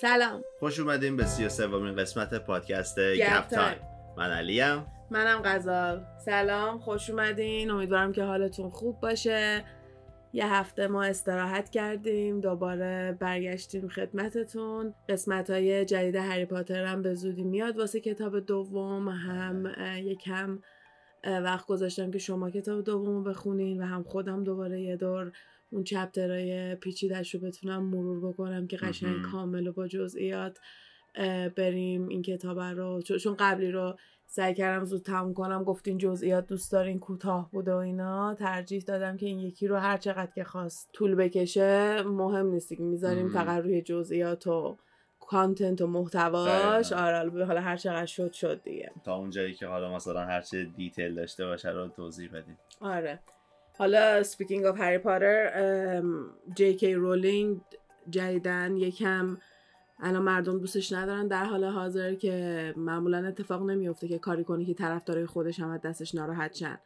سلام، خوش اومدیم به 33مین قسمت پادکست گپ تایم. من علیم. منم غزال. سلام، خوش اومدین. امیدوارم که حالتون خوب باشه. یه هفته ما استراحت کردیم، دوباره برگشتیم خدمتتون. قسمت‌های جدید هری پاتر هم به زودی میاد. واسه کتاب دوم هم یکم وقت گذاشتم که شما کتاب دومو بخونین و هم خودم دوباره یه دور اون چپترهای پیچیده‌اش رو بتونم مرور بکنم که قشنگ کامل و با جزئیات بریم این کتاب رو، چون قبلی رو سعی کردم زود تموم کنم، گفتین جزئیات دوست دارین کوتاه بوده و اینا، ترجیح دادم که این یکی رو هر چقدر که خواست طول بکشه مهم نیست، میذاریم فقط روی جزئیات و کانتنت و محتواش. آره، حالا هر چقدر شد دیگه، تا اونجایی که حالا مثلا هر چه دیتیل داشته باشه رو توضیح بدیم. آره، حالا speaking of Harry Potter، JK رولینگ جدیدن یکم الان مردم دوستش ندارن در حال حاضر، که معمولا اتفاق نمیفته که کاری کنه که طرفدارای خودش هم از دستش ناراحت شن.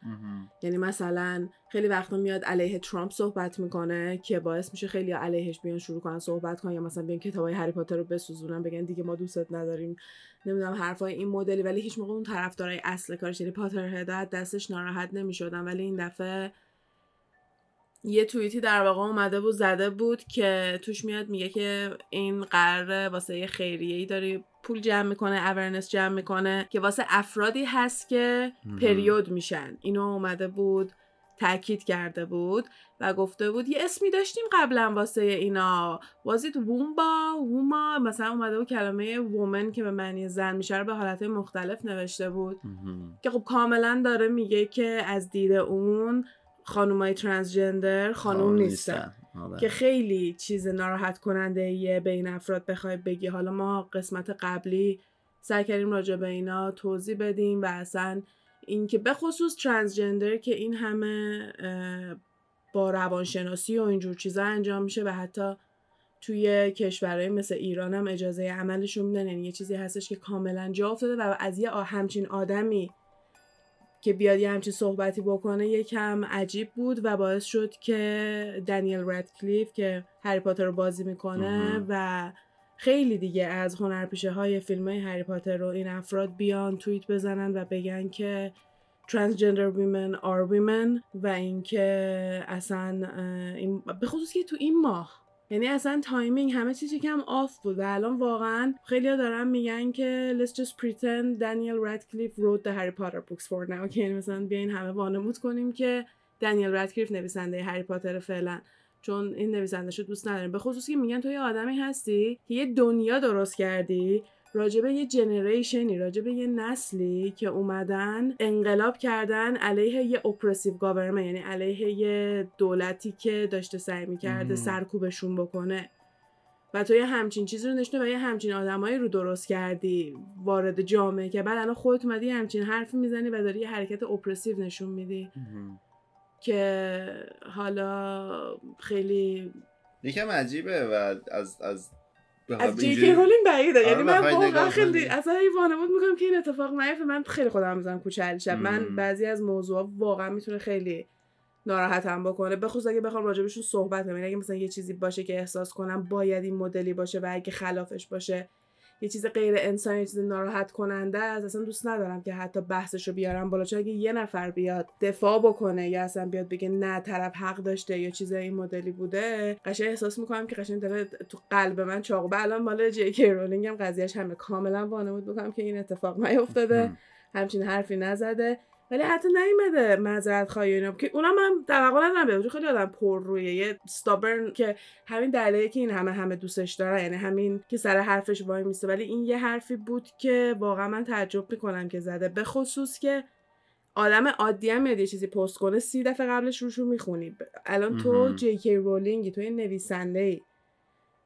یعنی مثلا خیلی وقتا میاد علیه ترامپ صحبت میکنه که باعث میشه خیلی علیهش بیان شروع کنن صحبت کنن، یا مثلا بیان کتابای هری پاتر رو بسوزونن، بگن دیگه ما دوستت نداریم، نمیدونم حرفای این مدلی، ولی هیچ موقع اون طرفدارای اصل کارش یعنی پاترهد دستش ناراحت نمیشدن. ولی این دفعه یه توییتی در واقع اومده بود زده بود که توش میاد میگه که این قراره واسه یه خیریه‌ای داره پول جمع میکنه، اورنس جمع میکنه که واسه افرادی هست که پریود میشن. اینو اومده بود تأکید کرده بود و گفته بود یه اسمی داشتیم قبلا واسه اینا، وازید وومبا ووما مثلا، اومده بود کلمه وومن که به معنی زن میشه رو به حالتهای مختلف نوشته بود که خب کاملا داره میگه که از دید اون خانومای ترانسجندر خانوم نیستن، که خیلی چیز ناراحت کننده یه بین افراد بخوای بگی. حالا ما قسمت قبلی سعی کردیم راجع به اینا توضیح بدیم و اصلا این که به خصوص ترانسجندر که این همه با روانشناسی و اینجور چیزا انجام میشه و حتی توی کشورهای مثل ایران هم اجازه عملش رو میدن، یعنی یه چیزی هستش که کاملا جا افتاده و از یه همچین آدمی که بیاد یه همچین صحبتی بکنه یکم عجیب بود و باعث شد که دنیل ردکلیف که هری پاتر رو بازی میکنه و خیلی دیگه از هنرپیشه های فیلم های هری پاتر رو این افراد بیان توییت بزنن و بگن که transgender women are women و اینکه اصلا این به خصوص که تو این ماه، یعنی اصلا تایمینگ همه چیزی کم آف بود و الان واقعا خیلی‌ها دارن میگن که let's just pretend Daniel Radcliffe wrote the Harry Potter books for now. Okay, مثلا بیاین همه وانمود کنیم که دنیل ردکلیف نویسنده هری پاتر فعلا، چون این نویسنده‌شو دوست نداریم. به خصوص که میگن تو یه آدمی هستی که یه دنیا درست کردی راجبه یه جنریشنی، راجبه یه نسلی که اومدن انقلاب کردن علیه یه اپرسیو گاورنمنت، یعنی علیه یه دولتی که داشته سعی میکرده سرکوبشون بکنه و تو یه همچین چیزی رو نشونه و یه همچین آدمایی رو درست کردی وارد جامعه، که بعد الان خودت اومدی همچین حرفی میزنی و داری یه حرکت اپرسیو نشون میدی که حالا خیلی یکم عجیبه و از جیکی رولینگ بعیده. یعنی من واقعا خیلی اصلا وانمود میکنم که این اتفاق نیفته. من خیلی خودم میذارم کوچه علشم، من بعضی از موضوعا واقعا میتونه خیلی ناراحتم بکنه، بخصوص اگه بخوام راجبشون صحبت کنم. اگه مثلا یه چیزی باشه که احساس کنم باید این مدلی باشه و اگه خلافش باشه یه چیز غیر انسانی، یه چیز ناراحت کننده است، اصلا دوست ندارم که حتی بحثش رو بیارم بالا، چون اگه یه نفر بیاد دفاع بکنه یا اصلا بیاد بگه نه طرف حق داشته یا چیز این مدلی بوده، قشنگ احساس میکنم که قشنگ داره تو قلب من چاقو. الان بالا جی کی رولینگ هم قضیهش همه کاملا وانمود میکنم که این اتفاق نیفتاده، همچین حرفی نزده، ولی حتی نیومده معذرت خواهی اینا، که اونم من توقع ندارم. خیلی آدم پر رویه، یه استابرن، که همین دلیلیه که این همه دوستش دارن، یعنی همین که سر حرفش وای میسته. ولی این یه حرفی بود که واقعا من تعجب میکنم که زده، به خصوص که آدم عادی هم یه چیزی پست کنه 30 دفعه قبلش روشو میخونی. الان تو جی کی رولینگی، تو یه نویسنده‌ای،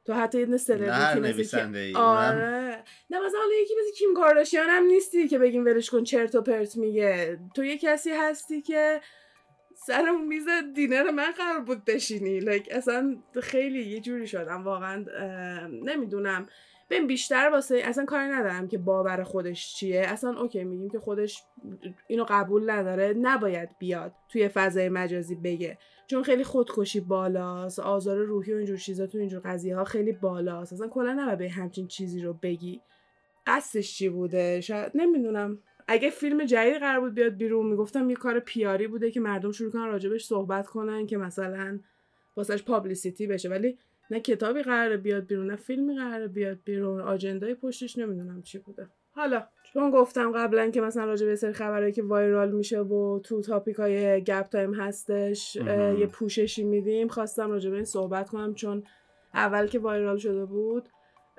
تو حتی یه سلبریتی نویسنده‌ای، آره نه مثلا یکی مثل کیم کارداشیان هم نیستی که بگیم ولش کن چرت و پرت میگه. تو یه کسی هستی که سر میز دینر من قرار بود بشینی. اصلا خیلی یه جوری شدم واقعا، نمیدونم. ببین بیشتر واسه اصلا کاری ندارم که باور خودش چیه، اصلا اوکی میگیم که خودش اینو قبول نداره، نباید بیاد توی فضای مجازی بگه، چون خیلی خودکشی بالاست، آزار روحی و اینجور چیزا تو اینجور قضیه ها خیلی بالاست، اصلا کلا نباید به همچین چیزی رو بگی. قصدش چی بوده؟ شاید نمیدونم. اگه فیلم جدید قرار بود بیاد بیرون میگفتم یه کار پیاری بوده که مردم شروع کنن راجبش صحبت کنن که مثلا واسش پابلیسیتی بشه، ولی نه کتابی قراره بیاد بیرون نه فیلمی قراره بیاد بیرون، آجندای پشتش نمیدونم چی بوده. حالا چون گفتم قبلا که مثلا راجع به سری خبرایی که وایرال میشه و تو تاپیکای گپ تایم هستش یه پوششی میدیم، خواستم راجع به این صحبت کنم چون اول که وایرال شده بود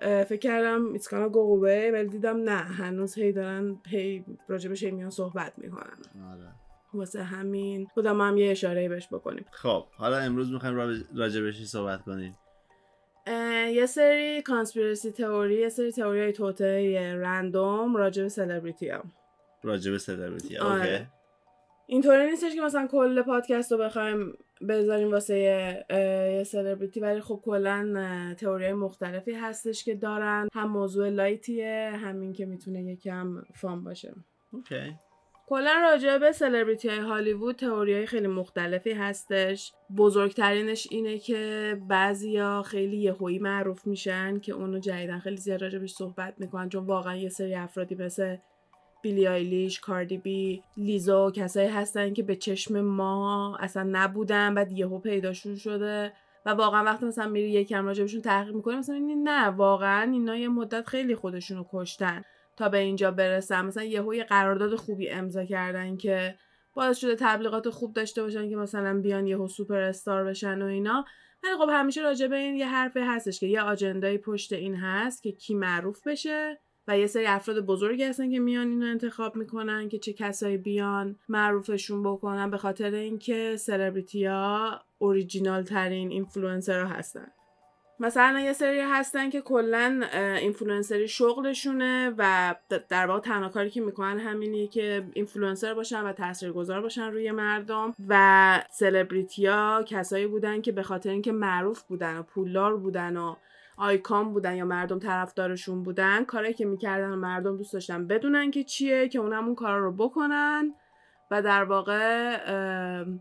فکر کردم ایتس کانا گو اوی، ولی دیدم نه هنوز هی دارن هی راجبش میان صحبت میکنن. آره واسه همین خودم هم یه اشاره بهش بکنیم. خب حالا امروز میخوایم راجبش صحبت کنیم. یه سری کانسپیرسی تئوری، یه سری تئوریای توته رندوم راجب سلبریتی‌ها. راجب سلبریتی‌ها اوکی. اینطوری نیستش که مثلا کل پادکست رو بخوایم بذاریم واسه یه سلبریتی، ولی خب کلا تئوریای مختلفی هستش که دارن، هم موضوع لایتیه همین که میتونه یکم فان باشه. اوکی. کلا راجع به سلبریتی های هالیوود تئوریای خیلی مختلفی هستش. بزرگترینش اینه که بعضیا خیلی یهویی معروف میشن که اونو جدیدن خیلی زیاد راجع بهش صحبت میکنن، چون واقعا یه سری افرادی مثل بیلی آیلیش، کاردی بی، لیزو، کسایی هستن که به چشم ما اصلا نبودن بعد یهو پیداشون شده و واقعا وقتی مثلا میری یکم راجع بهشون تحقیق میکنی مثلا نه واقعا اینا یه مدت خیلی خودشونو کشتن تا به اینجا برسن. مثلا یهو یه قرارداد خوبی امضا کردن که باعث شده تبلیغات خوب داشته باشن که مثلا بیان یهو سوپر استار بشن و اینا، ولی خب همیشه راجع به این یه حرفی هستش که یه آجندای پشت این هست که کی معروف بشه و یه سری افراد بزرگی هستن که میان اینو انتخاب میکنن که چه کسایی بیان معروفشون بکنن، به خاطر اینکه سلبریتی‌ها اوریجینال ترین اینفلوئنسرها هستن. مثلا یه سری هستن که کلا اینفلوئنسری شغلشونه و در واقع تنها کاری که میکنن همینیه که اینفلوئنسر باشن و تاثیرگذار باشن روی مردم، و سلبریتی‌ها کسایی بودن که به خاطر اینکه معروف بودن و پولدار بودن و آیکون بودن یا مردم طرفدارشون بودن، کاری که میکردن و مردم دوست داشتن بدونن که چیه که اونم اون کارا رو بکنن و در واقع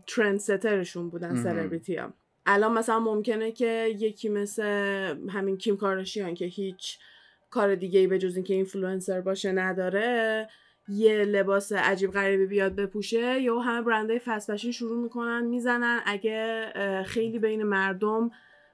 ترند سترشون بودن سلبریتی‌ها. الان مثلا ممکنه که یکی مثل همین کیم کارداشیان که هیچ کار دیگه‌ای به جز اینکه اینفلوئنسر باشه نداره، یه لباس عجیب غریبی بیاد بپوشه یا همه برندهای فست فشن شروع میکنن میزنن، اگه خیلی بین مردم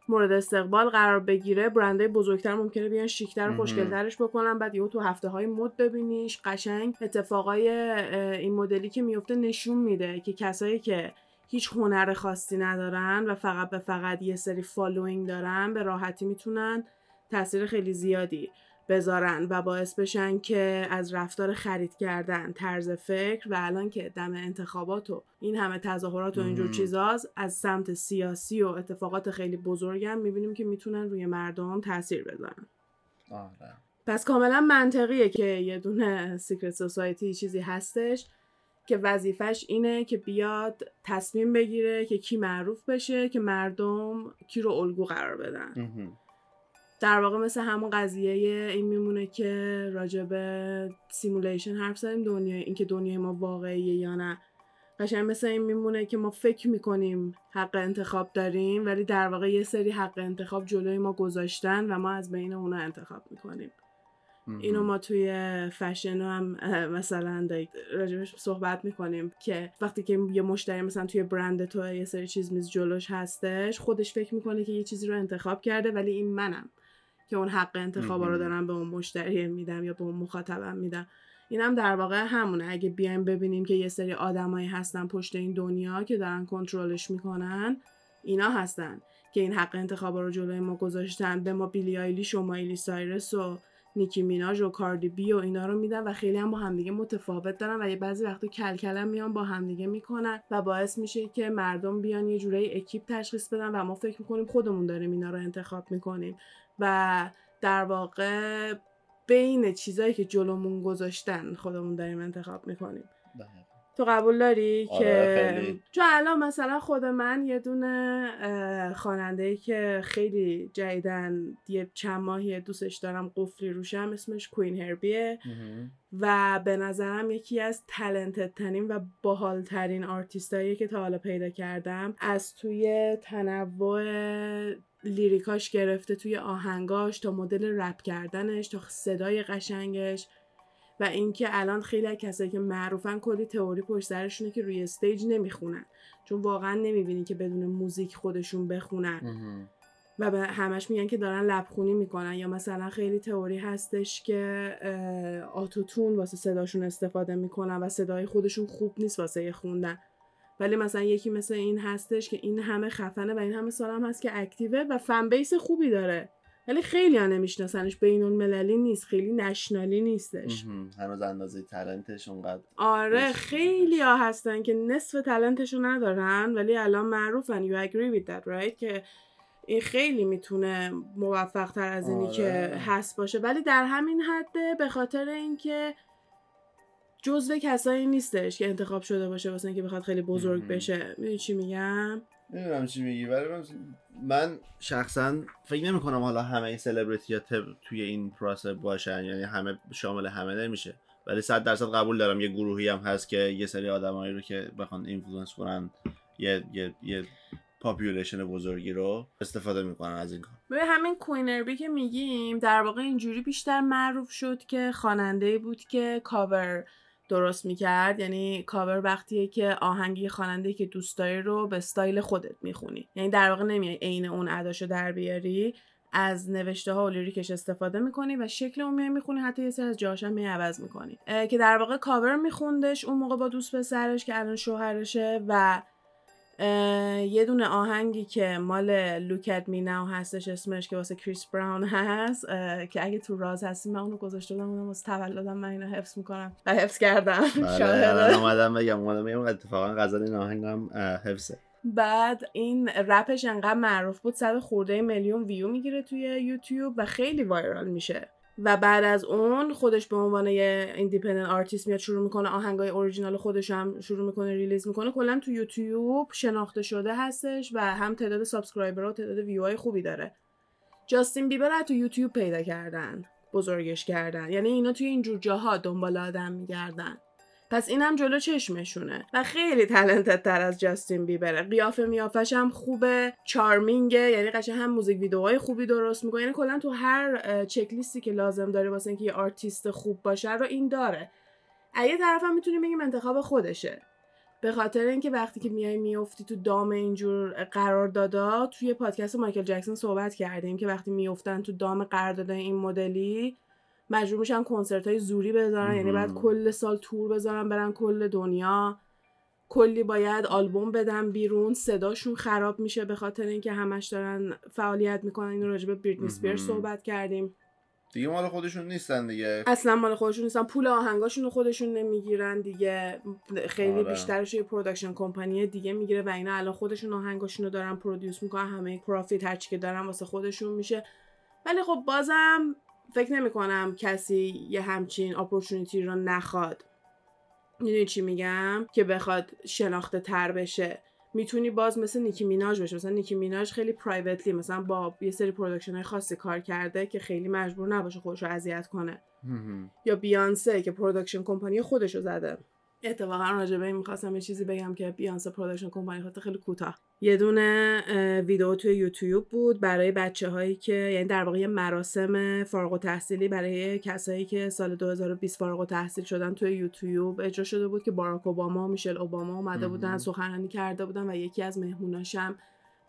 مورد استقبال قرار بگیره برندهای بزرگتر ممکنه بیان شیکتر و خوشگلترش بکنن، بعد یهو تو هفته‌های مد ببینیش. قشنگ اتفاقای این مدلی که میفته نشون میده که کسایی که هیچ هنر خاصی ندارن و فقط به فقط یه سری فالوینگ دارن به راحتی میتونن تاثیر خیلی زیادی بذارن و باعث بشن که از رفتار خرید کردن، طرز فکر و الان که دم انتخابات و این همه تظاهرات و اینجور چیزاست، از سمت سیاسی و اتفاقات خیلی بزرگم میبینیم که میتونن روی مردم تاثیر بذارن. آره. پس کاملا منطقیه که یه دونه سیکرت سوسایتی چیزی هستش که وظیفش اینه که بیاد تصمیم بگیره که کی معروف بشه که مردم کی رو الگو قرار بدن. در واقع مثل همون قضیه این میمونه که راجع به سیمولیشن حرف زدیم، دنیای این که دنیای ما واقعیه یا نه. قشنگ مثل این میمونه که ما فکر میکنیم حق انتخاب داریم ولی در واقع یه سری حق انتخاب جلوی ما گذاشتن و ما از بین اونا انتخاب میکنیم. اینو ما توی فشن هم مثلا راجبش صحبت میکنیم که وقتی که یه مشتری مثلا توی برند تو یه سری چیز میز جلوش هستش، خودش فکر میکنه که یه چیزی رو انتخاب کرده ولی این منم که اون حق انتخاب رو دارم به اون مشتری میدم یا به اون مخاطبم میدم. اینم در واقع همونه. اگه بیایم ببینیم که یه سری آدمایی هستن پشت این دنیا که دارن کنترلش میکنن، اینا هستن که این حق انتخاب رو جلوی ما گذاشتن، به ما بیلی آیلیش و مایلی سایرس و نیکی میناژ و کاردی بی و اینا رو میدن و خیلی هم با همدیگه متفاوت دارن و یه بعضی وقتا کلکلم میان با همدیگه میکنن و باعث میشه که مردم بیان یه جوری اکیپ تشخیص بدن و ما فکر میکنیم خودمون داریم اینا رو انتخاب میکنیم و در واقع بین چیزایی که جلومون گذاشتن خودمون داریم انتخاب میکنیم. تو قبول داری؟ آره که خیلی. چون الان مثلا خود من یه دونه خواننده‌ای که خیلی جدیدن یه چند ماهیه دوستش دارم، قفلی روشم، اسمش کوین هربیه و به نظرم یکی از تالنتد ترین و باحال ترین آرتیستایی که تا حالا پیدا کردم، از توی تنوع لیریکاش گرفته توی آهنگاش تا مدل رپ کردنش تا صدای قشنگش و اینکه الان خیلی از کسایی که معروفن کلی تئوری پشت سرشونه که روی استیج نمیخونن، چون واقعا نمیبینی که بدون موزیک خودشون بخونن و همش میگن که دارن لبخونی میکنن، یا مثلا خیلی تئوری هستش که آتوتون واسه صداشون استفاده میکنن و صدای خودشون خوب نیست واسه خوندن، ولی مثلا یکی مثل این هستش که این همه خفنه و این همه سالم هست که اکتیوه و فن بیس خوبی داره ولی خیلی ها نمیشناسنش، بین‌المللی نیست، خیلی نشنالی نیستش، هنوز اندازه تالنتش اونقدر. آره خیلی ها هستن که نصف تالنتشو ندارن ولی الان معروفن. You agree with that right؟ که این خیلی میتونه موفق تر از اینی که هست باشه، ولی در همین حده به خاطر اینکه جزو کسایی نیستش که انتخاب شده باشه واسه اینکه بخواد خیلی بزرگ بشه. میدونی چی میگم؟ نمیدونم چی میگی، ولی من شخصا فکر نمی کنم حالا همه این سلبریتی‌ها توی این پروسه باشن، یعنی همه شامل همه نمیشه، ولی 100% قبول دارم یه گروهی هم هست که یه سری آدمایی رو که بخوان اینفلوئنس کنن یه پاپولیشن بزرگی رو استفاده میکنن از این کار. ببین همین کوین هربی که میگیم در واقع اینجوری بیشتر معروف شد که خواننده‌ای بود که کاور درست میکرد، یعنی کاور وقتیه که آهنگی خواننده که دوست داری رو به استایل خودت میخونی، یعنی در واقع نمیای عین اون اداشو در بیاری، از نوشته ها و لیریکش استفاده میکنی و شکل اون میای میخونی، حتی یه سری از جاهاش هم میعوض میکنی، که در واقع کاور میخوندش اون موقع با دوست پسرش که الان شوهرشه و یه دونه آهنگی که مال Look at Me Now هستش اسمش که واسه کریس براون هست که اگه تو راز هستی من اونو گذاشته بودم واسه تولدم، من اینو حفظ میکنم و حفظ کردم. بله اومدم بگم اتفاقا غزل این آهنگم حفظه. بعد این رپش انقدر معروف بود 100 خورده میلیون ویو میگیره توی یوتیوب و خیلی وایرال میشه و بعد از اون خودش به عنوان یه ایندیپندنت آرتیست میاد شروع میکنه آهنگای اوریجینال خودش هم شروع میکنه ریلیز میکنه، کلا تو یوتیوب شناخته شده هستش و هم تعداد سابسکرایبرها و تعداد ویوهای خوبی داره. جاستین بیبر رو تو یوتیوب پیدا کردن، بزرگش کردن، یعنی اینا توی اینجور جاها دنبال آدم میگردن، پس اینم جلو چشمشونه و خیلی تالنتد تر از جاستین بیبره. قیافه میافش هم خوبه، چارمینگه، یعنی قشنگ هم موزیک ویدیوهای خوبی درست میکنه، یعنی کلا تو هر چک لیستی که لازم داره واسه اینکه یه آرتیست خوب باشه رو این داره. از یه طرفم میتونیم بگیم انتخاب خودشه، به خاطر اینکه وقتی که میای میافتی تو دام اینجور قراردادا، توی پادکست مایکل جکسون صحبت کردیم که وقتی میافتن تو دام قراردادای این مدلی مجبور میشن کنسرت‌های زوری بذارن، یعنی بعد کل سال تور بذارن برن کل دنیا، کلی باید آلبوم بدن بیرون، صداشون خراب میشه به خاطر اینکه همش دارن فعالیت میکنن. اینو راجع به بریتنی اسپیرز صحبت کردیم دیگه، مال خودشون نیستن دیگه، اصلا مال خودشون نیستن، پول آهنگاشون رو خودشون نمیگیرن دیگه، خیلی بیشترش یه پروداکشن کمپانی دیگه میگیره و اینا الان خودشون آهنگاشون رو دارن پرودیوس میکنن، همه پروفیت هرچی که دارن واسه خودشون میشه. ولی خب بازم فکر نمی کنم کسی یه همچین اپورتونیتی رو نخواد، میدونی چی میگم، که بخواد شناخته تر بشه. میتونی باز مثل نیکی میناژ بشه، مثلا نیکی میناژ خیلی پرایویتلی مثلا با یه سری پروداکشن های خاصی کار کرده که خیلی مجبور نباشه خودش رو اذیت کنه یا بیانسه که پروداکشن کمپانی خودش رو زده. اتفاقا راجع به این می‌خواستم یه چیزی بگم که بیانسه پروداکشن کمپانی خودت خیلی کوتاه یه دونه ویدیو توی یوتیوب بود برای بچه‌هایی که، یعنی در واقع مراسم فارغ التحصیلی برای کسایی که سال 2020 فارغ التحصیل شدن توی یوتیوب اجرا شده بود که باراک اوباما و میشل اوباما اومده بودن، سخنرانی کرده بودن و یکی از مهموناشم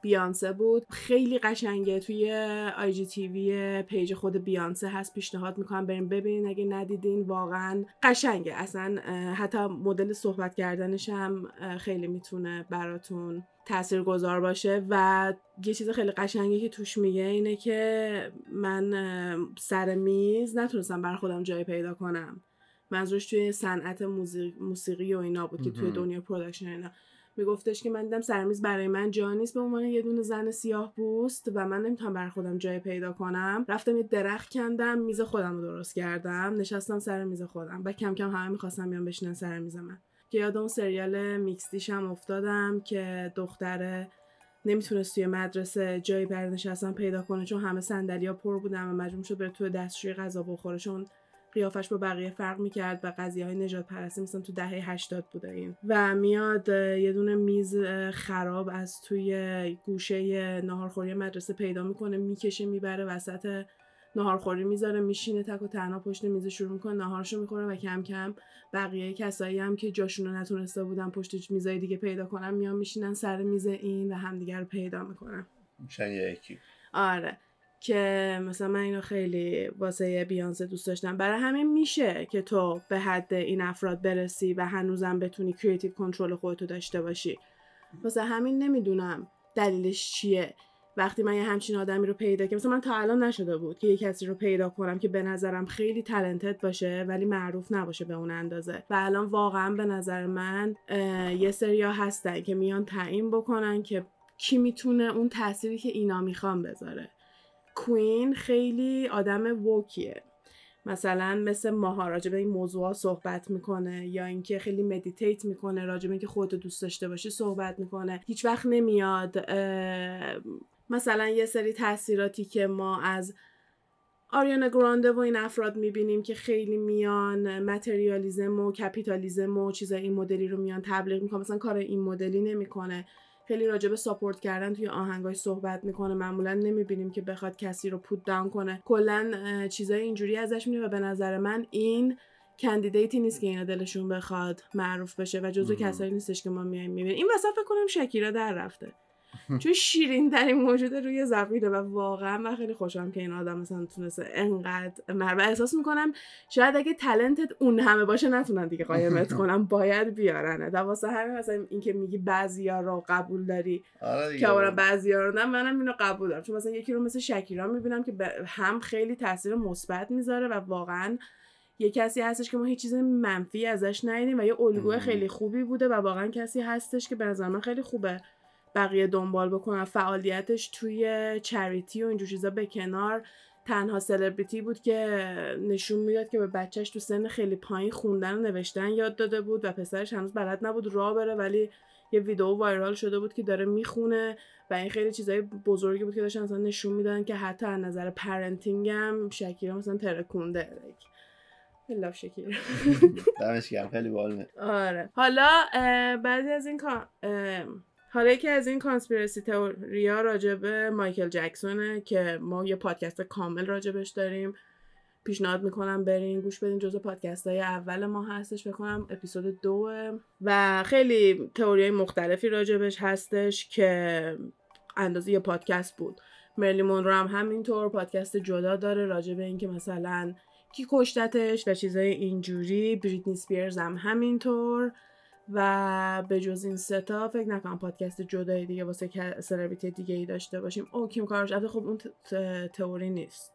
بیانسه بود. خیلی قشنگه، توی IGTV پیج خود بیانسه هست، پیشنهاد میکنم بریم ببینین اگه ندیدین، واقعا قشنگه. اصلا حتی مدل صحبت کردنش هم خیلی میتونه براتون تاثیرگذار باشه و یه چیز خیلی قشنگی که توش میگه اینه که من سر میز نتونستم برای خودم جای پیدا کنم، منظورش توی صنعت موسیقی و اینا بود که توی دنیا پروداکشن اینا میگفتش که من دیدم سرمیز برای من جا نیست به عنوان یه دونه زن سیاه پوست و من نمیتونم برای خودم جای پیدا کنم، رفتم یه درخت کندم، میز خودم رو درست کردم، نشستم سر میز خودم و کم کم همه میخواستم بیان بشینن سر میز من که یاد اون سریال میکس هم افتادم که دختره نمیتونست توی مدرسه جایی برای نشستن پیدا کنه چون همه صندلی‌ها پر بودن و مجبور شد بره توی دستشویی غذا بخوره چون قیافش با بقیه فرق میکرد و قضیه‌های نجات پرستی مثلا تو دهه 80 بوده این. و میاد یه دونه میز خراب از توی گوشه ناهارخوری مدرسه پیدا میکنه، میکشه میبره وسط ناهارخوری، میذاره میشینه تک و تنها پشت میز، شروع میکنه ناهارشو میخوره و کم کم بقیه کسایی هم که جاشونو نتونسته بودن پشت میزای دیگه پیدا کنن میان میشینن سر میز این و همدیگه رو پیدا میکنن، میشن یکی. آره که مثلا من اینو خیلی واسه بیانسه دوست داشتم. برای همین میشه که تو به حد این افراد برسی و هنوزم بتونی کریتیو کنترل خودتو داشته باشی. واسه همین نمیدونم دلیلش چیه. وقتی من یه همچین آدمی رو پیدا کنم، مثلا من تا الان نشده بود که یه کسی رو پیدا کنم که به نظرم خیلی تالنتد باشه ولی معروف نباشه به اون اندازه. و الان واقعا به نظر من یه سریا هستن که میان تعیین بکنن که کی میتونه اون تأثیری که اینا میخوان بذاره. کوین خیلی آدم ووکیه، مثلا مثل ماها راجع به این موضوعا صحبت میکنه، یا اینکه خیلی مدیتیت میکنه، راجع به اینکه خودت دوست داشته باشی صحبت میکنه. هیچ وقت نمیاد مثلا یه سری تأثیراتی که ما از آریانا گرانده و این افراد میبینیم که خیلی میان متریالیزم و کپیتالیزم و چیزای این مدلی رو میان تبلیغ میکنه، مثلا کار این مدلی نمیکنه. خیلی راجع به ساپورت کردن توی آهنگاش صحبت میکنه، معمولا نمیبینیم که بخواد کسی رو پوت داون کنه، کلا چیزای اینجوری ازش میاد و به نظر من این کاندیدیتی نیست که اینا دلشون بخواد معروف بشه و جزو کسایی نیستش که ما میایم میبینیم. این واسه فکر کنم شاکیرا در رفته چون شیرین ترین موجود روی زمینه و واقعا من خیلی خوشم که این آدم مثلا تونسه انقدر مرد. احساس میکنم شاید اگه تالنتت اون همه باشه نتونن دیگه قایمت کنن، باید بیارنه. در واسه همین مثلا این که میگی بعضیا رو قبول داری که اون بعضیا رو نه، منم اینو قبول دارم چون مثلا یکی رو مثل شاکیرا میبینم که هم خیلی تاثیر مثبت میذاره و واقعا یه کسی هستش که ما هیچ چیز منفی ازش ندیدیم و یه الگوی خیلی خوبی بوده و واقعا کسی هستش که به نظر من خیلی خوبه بقیه دنبال بکنن. فعالیتش توی چریتی و اینجور چیزا به کنار تنها سلبریتی بود که نشون میداد که به بچهش تو سن خیلی پایین خوندن و نوشتن یاد داده بود و پسرش هنوز بلد نبود راه بره، ولی یه ویدیو وایرال شده بود که داره میخونه و این خیلی چیزای بزرگی بود که داشتن مثلا نشون میدادن که حتی از نظر پرنتینگ هم شاکیرا مثلا ترکونده. الله شکر. دمش گرم، خیلی باحاله. آره حالا بعضی از این کار حالا یکی از این کانسپیرسی تئوریا راجبه مایکل جکسونه که ما یه پادکست کامل راجبش داریم، پیشنهاد میکنم برین گوش بدین، جزو پادکست های اول ما هستش، بکنم اپیزود 2 و خیلی تئوریای مختلفی راجبش هستش که اندازه یه پادکست بود. مریلین مونرو هم همینطور پادکست جدا داره راجبه این که مثلا کی کشتتش و چیزای اینجوری. بریتنی اسپیرز هم همینطور و به جز این سه تا فکر نکنم پادکست جدای دیگه واسه سلبریتی دیگه ای داشته باشیم. او کیم کارداشیان خب اون تئوری نیست،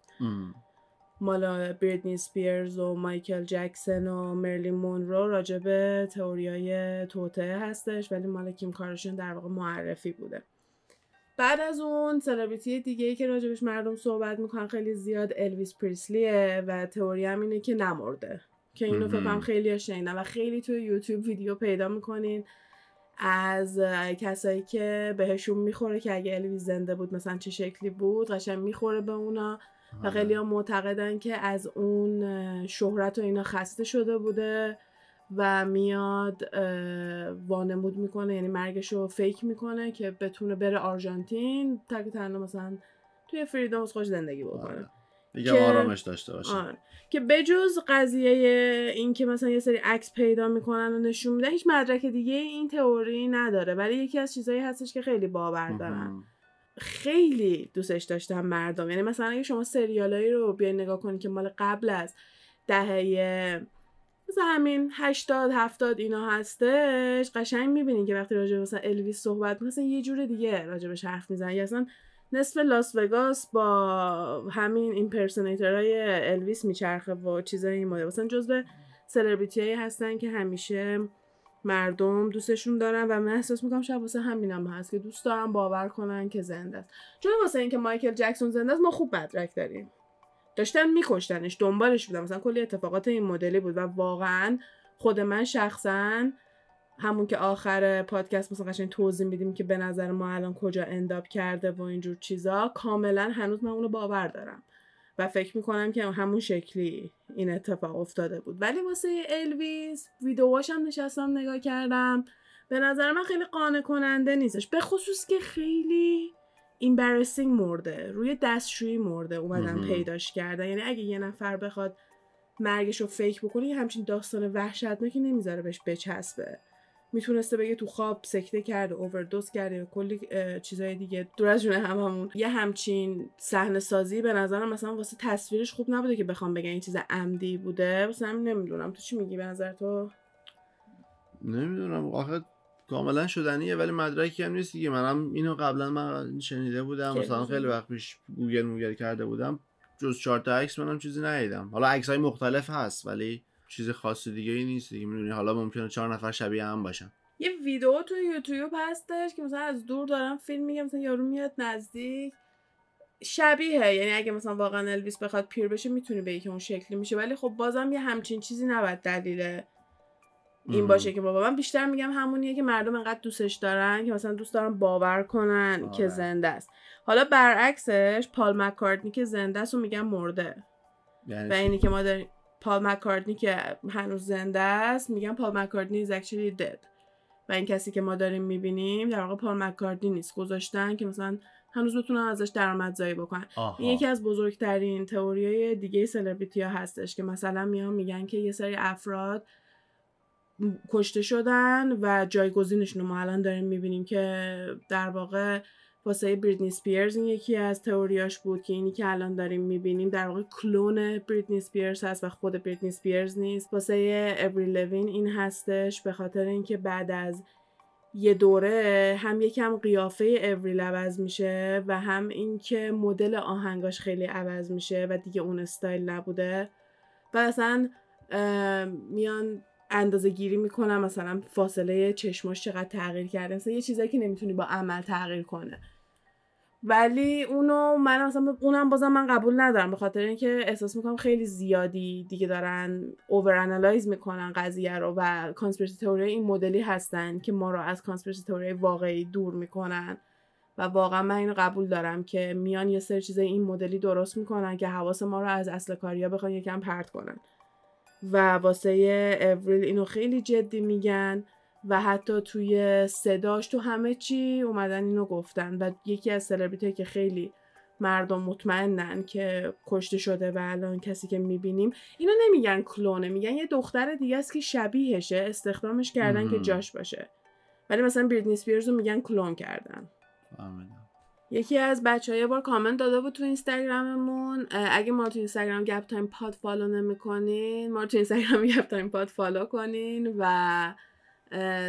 مالا بریتنی اسپیرز و مایکل جکسن و مریلین مونرو راجبه تئوریای توطئه هستش، ولی مالا کیم کارداشیان در واقع معرفی بوده. بعد از اون سلبریتی دیگه ای که راجبش مردم صحبت میکنن خیلی زیاد الویس پریسلیه و تئوری هم اینه که نمرده، که اینو فکرم خیلی شنیدم و خیلی توی یوتیوب ویدیو پیدا میکنین از کسایی که بهشون میخوره که اگه الویس زنده بود مثلا چه شکلی بود، قشنگ میخوره به اونا و خیلی ها معتقدن که از اون شهرت و اینا خسته شده بوده و میاد وانمود میکنه، یعنی مرگشو فیک میکنه که بتونه بره آرژانتین تک تنها مثلا توی فریدم خوش زندگی بکنه دیگه، آرامش داشته باشه. که بجز قضیه این که مثلا یه سری عکس پیدا میکنن و نشون میدن هیچ مدرک دیگه این تئوری نداره، ولی یکی از چیزایی هستش که خیلی باور دارم، خیلی دوستش داشتم مردم. یعنی مثلا اگه شما سریالایی رو بیاین نگاه کنین که مال قبل از دهه مثلا همین 80 70 اینا هستش، قشنگ میبینین که وقتی راجع به مثلا الویس صحبت مثلا یه جور دیگه راجعش حرف میزنن، یا مثلا نصف لاس وگاس با همین ایمپرسونیترهای الویس میچرخه و چیزای این مدل. مثلا جزو سلبریتی‌هایی هستن که همیشه مردم دوستشون دارن و من احساس میکنم شاید واسه همینم هست که دوست دارن باور کنن که زنده است. چون واسه اینکه مایکل جکسون زنده است ما خوب مدرک داریم، داشتن میکشتنش، دنبالش بودن، مثلا کلی اتفاقات این مدلی بود و واقعا خود من شخصا همون که آخر پادکست مثلا قشنگ توضیح میدیم که به نظر ما الان کجا انداب کرده و اینجور چیزا، کاملا هنوز من اونو باور دارم و فکر میکنم که همون شکلی این اتفاق افتاده بود. ولی واسه الویس ویدیوهاشم نشستم نگاه کردم، به نظر من خیلی قانع کننده نیستش، به خصوص که خیلی ایمبرسینگ مرده، روی دستشویی مرده، اومدن پیداش کردن. یعنی اگه یه نفر بخواد مرگش رو فیک بکنه یه همچین داستان وحشتناکی نمیذاره بهش بچسبه. میتونسته بگه تو خواب سکته کرده، اووردوز کرده و کلی چیزای دیگه دور از جون هممون. یه همچین صحنه سازی به نظرم مثلا واسه تصویرش خوب نبوده که بخوام بگم این چیز عمدی بوده. مثلا نمیدونم، تو چی میگی؟ به نظر تو؟ نمیدونم، آخه کاملا شدنیه ولی مدرکی هم نیست دیگه. منم اینو قبلا من شنیده بودم، مثلا خیلی وقت پیش گوگل کرده بودم، جز 4 تا عکس منم چیزی ندیدم. حالا عکسای مختلف هست ولی چیز خاص دیگه ای نیست دیگه، میدونی. حالا ممکنه 4 نفر شبیه هم باشن. یه ویدیو تو یوتیوب هستش که مثلا از دور دارن فیلم میگم، مثلا یارو میاد نزدیک شبیهه. یعنی اگه مثلا واقعا الویس بخواد پیر بشه میتونه به یک اون شکلی میشه، ولی خب بازم یه همچین چیزی نباید دلیله این باشه که بابا. من بیشتر میگم همونیه که مردم انقدر دوستش دارن که مثلا دوست دارن باور کنن که زنده است. حالا برعکسش پال مکارتنی که زنده است و میگن مرده، و اینی که ما داریم پال مکارتنی که هنوز زنده است میگن پال مکارتنی is actually dead، و این کسی که ما داریم میبینیم در واقع پال مکارتنی نیست، گذاشتن که مثلا هنوز بتونن ازش درآمدزایی بکنن. این یکی از بزرگترین تئوریای دیگه سلبریتی‌ها هستش که مثلا میان میگن که یه سری افراد کشته شدن و جایگزینشون رو ما الان داریم میبینیم، که در واقع واسه بریتنی اسپیرز این یکی از تئوریاش بود که اینی که الان داریم میبینیم در واقع کلون بریتنی اسپیرز هست و خود بریتنی اسپیرز نیست. واسه ابری لوین این هستش به خاطر اینکه بعد از یه دوره هم یکم قیافه ابری عوض میشه و هم اینکه مدل آهنگاش خیلی عوض میشه و دیگه اون استایل نبوده و اصلا میان اندازه گیری میکنم مثلا فاصله چشماش چقدر تغییر کرده، مثلا یه چیزایی که نمیتونی با عمل تغییر کنه. ولی اونو من مثلا اونم بازم من قبول ندارم، به خاطر اینکه احساس میکنم خیلی زیادی دیگه دارن اوور انالایز میکنن قضیه رو و کانسپیرسی تئوری این مدلی هستن که ما رو از کانسپیرسی تئوری واقعی دور میکنن و واقعا من اینو قبول دارم که میان یه سری چیزای این مدلی درست میکنن که حواس ما رو از اصل کاریا بخوان یکم پرت کنن. و واسه ابریل اینو خیلی جدی میگن و حتی توی صداش تو همه چی اومدن اینو گفتن. و یکی از سلبریتی که خیلی مردم مطمئنن که کشته شده و الان کسی که میبینیم، اینو نمیگن کلونه، میگن یه دختر دیگه است که شبیهشه، استخدامش کردن که جاش باشه. ولی مثلا بریتنی اسپیرز رو میگن کلون کردن. یکی از بچه‌ها یه بار کامنت داده بود تو اینستاگراممون، اگه ما تو اینستاگرام گپ تایم پاد فالو نمی‌کنین، ما تو اینستاگرام گپ تایم پاد فالو کنین و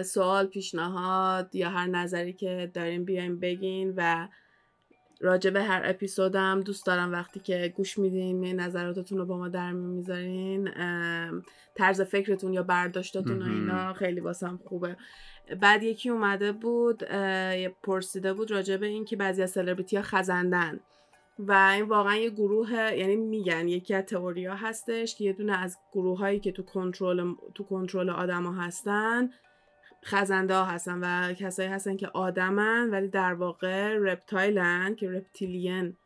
سوال، پیشنهاد یا هر نظری که دارین بیاین بگین. و راجع به هر اپیزودم دوست دارم وقتی که گوش میدین نظراتتون رو با ما در میذارین، طرز فکرتون یا برداشتاتون و اینا خیلی واسم خوبه. بعد یکی اومده بود پرسیده بود راجع به این که بعضی از سلبریتی‌ها خزندن و این واقعا یه گروه، یعنی میگن یکی از تئوریا هستش که یه دونه از گروهایی که تو کنترل آدما هستن خزنده ها هستن و کسایی هستن که آدمن ولی در واقع رپتایلن، که رپتیلین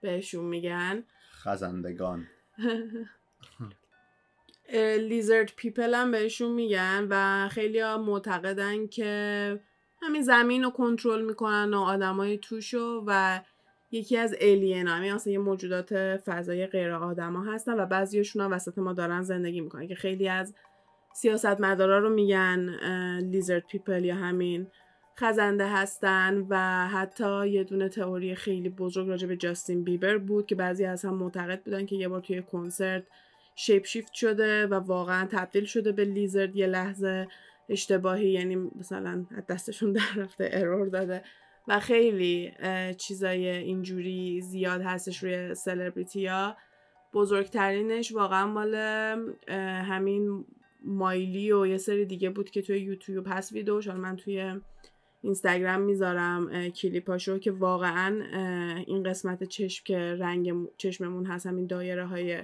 بهشون میگن، خزندگان. لیزرد پیپل هم بهشون میگن و خیلی ها معتقدن که همین زمین رو کنترل میکنن و آدمای توشو و یکی از الین ها، همین اصلا یه موجودات فضایی غیر آدم ها هستن و بعضیشون هم وسط ما دارن زندگی میکنن که خیلی از سیاستمدارا رو میگن لیزرد پیپل یا همین خزنده هستن. و حتی یه دونه تئوری خیلی بزرگ راجع به جاستین بیبر بود که بعضی از هم معتقد بودن که یه بار توی کنسرت شیپ شیفت شده و واقعا تبدیل شده به لیزرد یه لحظه اشتباهی، یعنی مثلا از دستشون در رفته، ارور داده. و خیلی چیزای اینجوری زیاد هستش روی سلبریتی‌ها. بزرگترینش واقعا مال همین مایلی و یه سری دیگه بود که توی یوتیوب هست ویدیوش، حالا من توی اینستاگرام میذارم کلیپاشو، که واقعا این قسمت چشم که رنگ چشممون هست، همین دایره های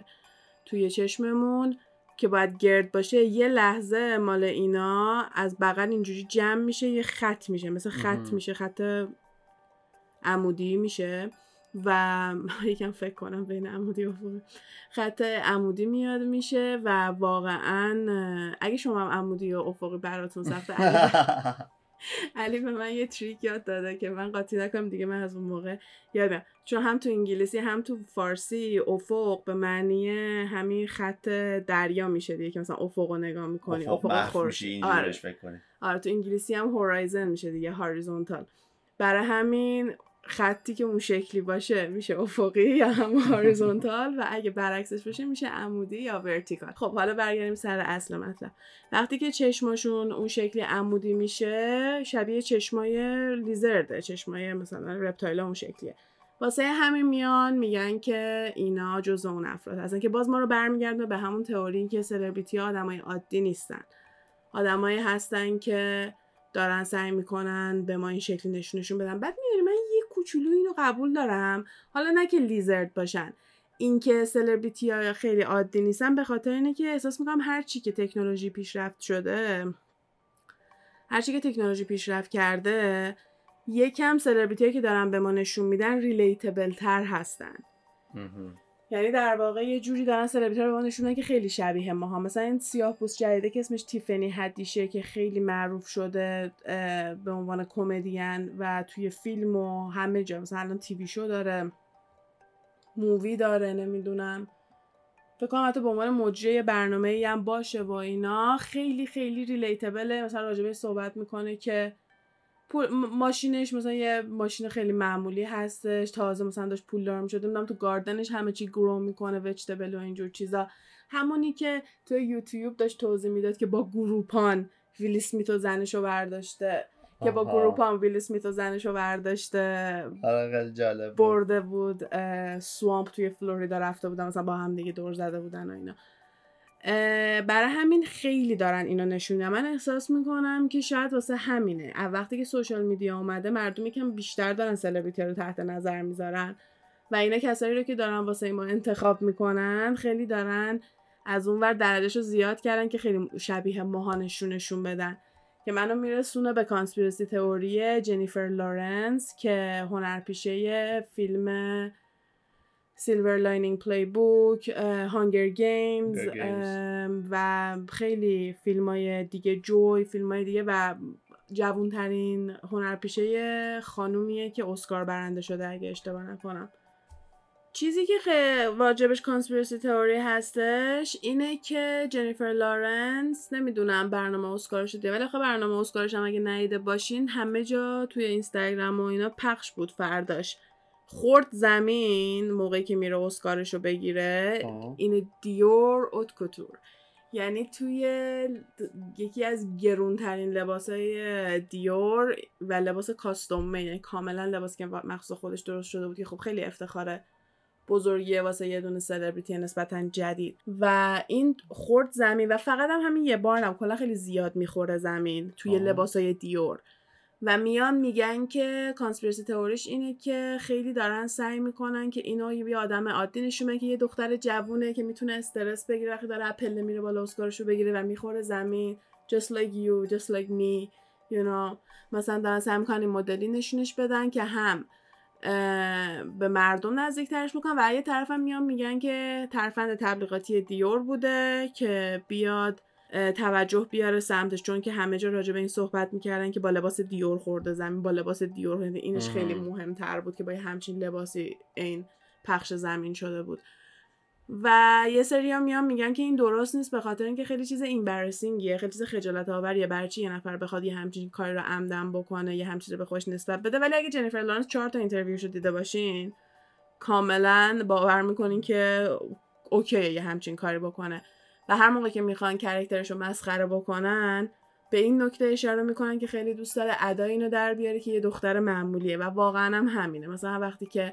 توی چشممون، که باید گرد باشه، یه لحظه مال اینا از بغل اینجوری جمع میشه، یه خط میشه، مثل خط میشه، خط عمودی میشه و یکم فکر کنم بین عمودی و فوق خط عمودی میاد میشه و واقعا اگه شما هم عمودی و افقی براتون سخته، علی به من یه تریک یاد داده که من قاطی نکنم دیگه، من از اون موقع یادم، چون هم تو انگلیسی هم تو فارسی افق به معنی همین خط دریا میشه دیگه، که مثلا افقو نگاه میکنی، افق خورشید اینجوریش فکر کنی. آره تو انگلیسی هم هورایزن میشه دیگه، هوریزونتال، برای همین خطی که اون شکلی باشه میشه افقی یا هم هوریزونتال و اگه برعکسش باشه میشه عمودی یا ورتیکال. خب حالا برگردیم سر اصل مطلب. وقتی که چشماشون اون شکلی عمودی میشه، شبیه چشمای لیزرده، چشمای مثلا رپتایلا اون شکلیه، واسه همین میان میگن که اینا جزو اون افراد هستن، که باز ما رو برمیگردونه به همون تئوری که سلبریتی ها آدمای عادی نیستن، آدمایی هستن که دارن سعی میکنن به ما این شکلی نشونشون بدن. بعد میدونی من یه کوچولو اینو قبول دارم، حالا نه که لیزرد باشن، این که سلبریتی ها خیلی عادی نیستن به خاطر اینه که احساس میکنم هرچی که تکنولوژی پیشرفت کرده یکم سلبریتی هایی که دارن به ما نشون میدن ریلیتبل تر هستن. یعنی در واقع یه جوری دارن سلبریتی رو به ما نشون میدن که خیلی شبیه ماها. مثلا این سیاه‌پوست جدیده که اسمش تیفنی هدیشه که خیلی معروف شده به عنوان کمدین و توی فیلم و همه جا، مثلا الان تیوی شو داره، مووی داره، نمیدونم فکر کنم حتی به عنوان مجری برنامه‌ای هم باشه و اینا، خیلی خیلی ریلیتبله. مثلا راجبه صحبت میکنه که ماشینش مثلا یه ماشین خیلی معمولی هستش، تازه مثلا داشت پول دار می‌شد، میدونم تو گاردنش همه چی گرو میکنه، وجتبل و اینجور چیزا، همونی که تو یوتیوب داشت توضیح میداد که با گروپان ویل اسمیت و زنشو برداشته، که با گروپان ویل اسمیت و زنشو برداشته، خیلی جالب برده بود سوامپ توی فلوریدا رفته بودن، مثلا با هم دیگه دور زده بودن و اینا. برای همین خیلی دارن اینا نشونه. من احساس میکنم که شاید واسه همینه وقتی که سوشال میدیا اومده، مردم یکم بیشتر دارن سلبریتی رو تحت نظر میذارن و اینا کسایی رو که دارن واسه ما انتخاب میکنن خیلی دارن از اون ور درجهشو زیاد کردن که خیلی شبیه ماها نشونشون بدن، که منو میرسونه به کانسپیرسی تئوری جنیفر لارنس که هنرپیشه فیلم سیلور لاینینگ پلی بوک، هانگر گیمز و خیلی فیلمای دیگه، جوی، فیلمای دیگه، و جوانترین هنرپیشه خانومیه که اسکار برنده شده اگه اشتباه نکنم. چیزی که واجبش کانسپیرسی تئوری هستش اینه که جنیفر لارنس، نمیدونم برنامه اسکارش دیده، ولی خب برنامه اسکارش هم اگه ندیده باشین همه جا توی اینستاگرام و اینا پخش بود، فرداش خورد زمین موقعی که میره اسکارشو بگیره. این دیور اوت کوتور، یعنی توی یکی از گرونترین لباسای دیور و لباس کاستومه، یعنی کاملا لباس که مخصوص خودش درست شده بود، که خب خیلی افتخاره بزرگیه واسه یه دونه سلبریتی نسبتا جدید. و این خورد زمین و فقط هم همین یه بار هم، کلا خیلی زیاد میخوره زمین توی لباسای دیور، و میان میگن که کانسپیرسی تئوریش اینه که خیلی دارن سعی میکنن که اینو یه آدم عادی نشونه، که یه دختر جوونه که میتونه استرس بگیره وقتی داره پله میره بالا اسکارشو بگیره و میخوره زمین، just like you just like me you know. مثلا دارن سعی میکنن این مدلی نشونش بدن که هم به مردم نزدیک ترش میکنن، و یه طرف هم میان میگن که ترفند تبلیغاتی دیور بوده که بیاد توجه بیاره سمتش، چون که همه جا راجع به این صحبت میکردن که با لباس دیور خورده زمین، با لباس دیور، اینش خیلی مهمتر بود که با همچین لباسی این پخش زمین شده بود. و یه سری ها میان میگن که این درست نیست، به خاطر اینکه خیلی چیز اینبرسینگیه، خیلی چیز خجالت آوریه، برچی یه نفر بخواد یه همچین کاری رو عمدن بکنه، یه همچین رو به خودش نسبت بده. ولی اگه جنیفر لارنس 4 تا اینترویوش رو دیده باشین کاملا باور میکنین که اوکی یه همچین کاری بکنه، و هر موقع که میخوان کاراکترش رو مسخره بکنن به این نکته اشاره میکنن که خیلی دوست داره ادای اینو در بیاره که یه دختر معمولیه، و واقعا هم همینه. مثلا وقتی که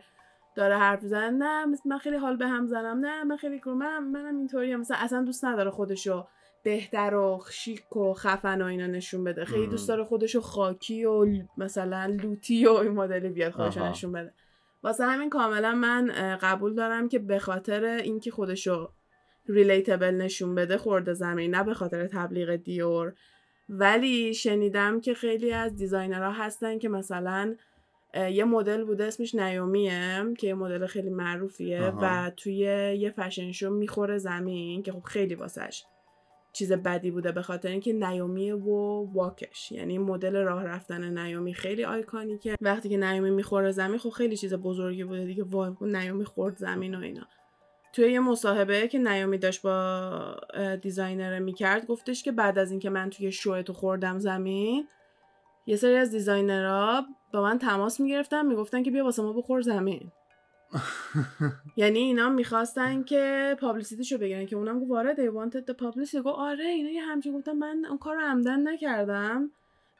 داره حرف میزنه، نه من خیلی حال به هم زنم، نه من خیلی منم اینطوریه، مثلا اصلا دوست نداره خودشو بهتر و شیک و خفن و اینا نشون بده، خیلی دوست داره خودشو خاکی و مثلا لوتی و این مدل بیاد خودشو نشون بده. واسه همین کاملا من قبول دارم که به خاطر اینکه خودشو ریلیتبل نشون بده خورده زمین، نه به خاطر تبلیغ دیور. ولی شنیدم که خیلی از دیزاینرها هستن که مثلا یه مدل بوده اسمش نایومیه که یه مدل خیلی معروفیه و توی یه فشن شو میخوره زمین، که خب خیلی واسش چیز بدی بوده به خاطر اینکه نایومیه و واکش، یعنی مدل راه رفتن نایومی خیلی آیکانیکه. وقتی که نایومی میخوره زمین خب خیلی چیز بزرگی بوده دیگه، وای نایومی خورد زمین و اینا. توی یه مصاحبه که نایومی داشت با دیزاینر میکرد گفتش که بعد از اینکه من توی شو تو خوردم زمین، یه سری از دیزاینرها با من تماس میگرفتن میگفتن که بیا واسه ما بخور زمین. یعنی اینا میخواستن که پابلیسیتیشو بگیرن، که اونم گفت آره they wanted the publicity. گفت آره اینا یه همچین، گفتم من اون کارو عمدن نکردم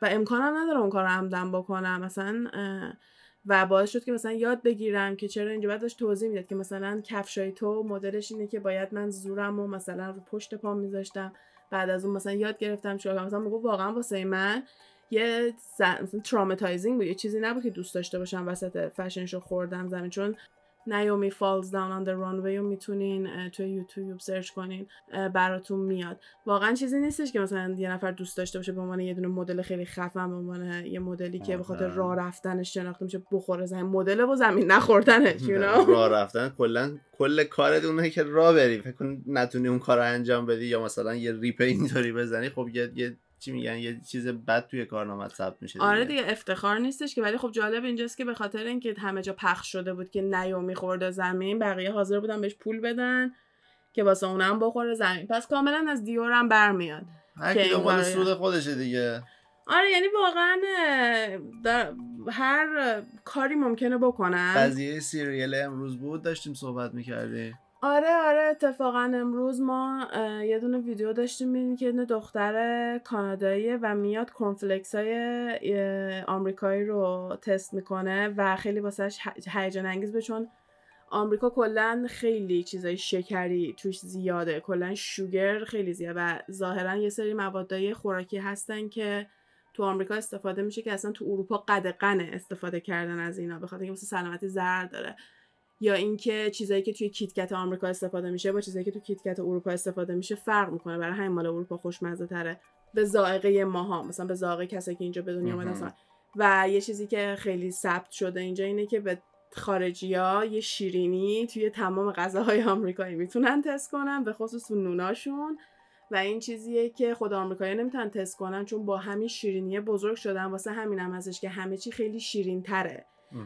و امکانم نداره اون کارو عمدن بکنم مثلا، و باعث شد که مثلا یاد بگیرم که چرا اینجا. بعد داشت توضیح میداد که مثلا کفشای تو مدلش اینه که باید من زورمو مثلا رو پشت پام میذاشتم، بعد از اون مثلا یاد گرفتم چرا، مثلا میگفت واقعا واسه من یه تروماتایزینگ بود، یه چیزی نبود که دوست داشته باشم وسط فشنشو خوردم زمین. چون نایومی فالز داون آن در رانوی رو میتونین توی یوتیوب سرچ کنین براتون میاد. واقعا چیزی نیستش که مثلا یه نفر دوست داشته باشه به عنوان یه دونه مدل خیلی خفن، به عنوان یه مدلی که به خاطر راه رفتنش شناخته میشه بخوره زمین، مدل و زمین نخوردنش. راه رفتن کل کارت اونه که راه بری، فکر کن نتونی اون کارو انجام بدی یا مثلا یه ریپ اینطوری بزنی، خب یه چی میگن یه چیز بد توی کارنامه ثبت میشه دیگه. آره دیگه افتخار نیستش که. ولی خب جالب اینجاست که به خاطر اینکه همه جا پخش شده بود که نیومی خورده زمین، بقیه حاضر بودن بهش پول بدن که واسه اونم بخوره زمین. پس کاملا از دیور هم برمیاد که دنبال سود خودشه دیگه. آره یعنی واقعا در هر کاری ممکنه بکنن. قضیه سیریال امروز بود داشتیم صحبت میکردیم. آره اتفاقا امروز ما یه دونه ویدیو داشتیم می‌دیدیم که یه دختر کاناداییه و میاد کورنفلکس‌های آمریکایی رو تست میکنه و خیلی واسش هیجان انگیز بود، چون آمریکا کلاً خیلی چیزای شکری توش زیاده، کلاً شوگر خیلی زیاده و ظاهراً یه سری موادای خوراکی هستن که تو آمریکا استفاده میشه که اصلا تو اروپا قدغنه استفاده کردن از اینا، بخاطر اینکه واسه سلامتی ضرر داره. یا اینکه چیزایی که توی کیتکت آمریکا استفاده میشه با چیزایی که توی کیتکت اروپا استفاده میشه فرق میکنه، برای همین مال اروپا خوشمزه تره به ذائقه ماها، مثلا به ذائقه کسایی که اینجا به دنیا اومدن مثلا. و یه چیزی که خیلی ثبت شده اینجا اینه که به خارجی‌ها یه شیرینی توی تمام غذاهای آمریکایی میتونن تست کنن، به خصوص تو نوناشون، و این چیزیه که خود آمریکایی‌ها نمیتونن تست کنن چون با همین شیرینی بزرگ شدن، واسه همینم ازش که همه چی خیلی شیرین‌تره.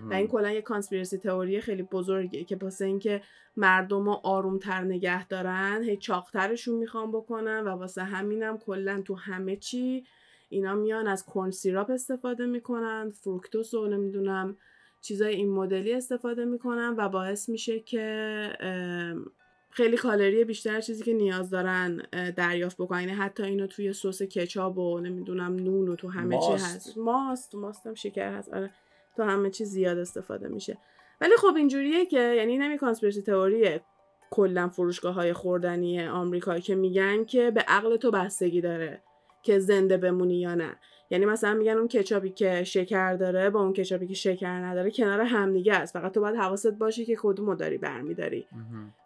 و این کلا یه کانسپیرسی تئوری خیلی بزرگیه که واسه اینکه مردمو آروم‌تر نگه دارن، هی چاق‌ترشون میخوان بکنن، و واسه همینم کلا تو همه چی اینا میان از کرن سیراب استفاده میکنن، فروکتوز و نمیدونم چیزای این مدلی استفاده میکنن و باعث میشه که خیلی کالری بیشتر چیزی که نیاز دارن دریافت بکنن. یعنی حتی اینو توی سس کچاپ و نمیدونم نون و تو همه چی هست، ماستم شکر هست، آره تو همه چیز زیاد استفاده میشه. ولی خب اینجوریه که یعنی نمی کانسپیرسی تئوریه کلا فروشگاه‌های خوردنی آمریکا که میگن که به عقل تو بستگی داره که زنده بمونی یا نه. یعنی مثلا میگن اون کچاپی که شکر داره با اون کچاپی که شکر نداره کنار هم دیگه است، فقط تو باید حواست باشه که کدومو داری برمی‌داری.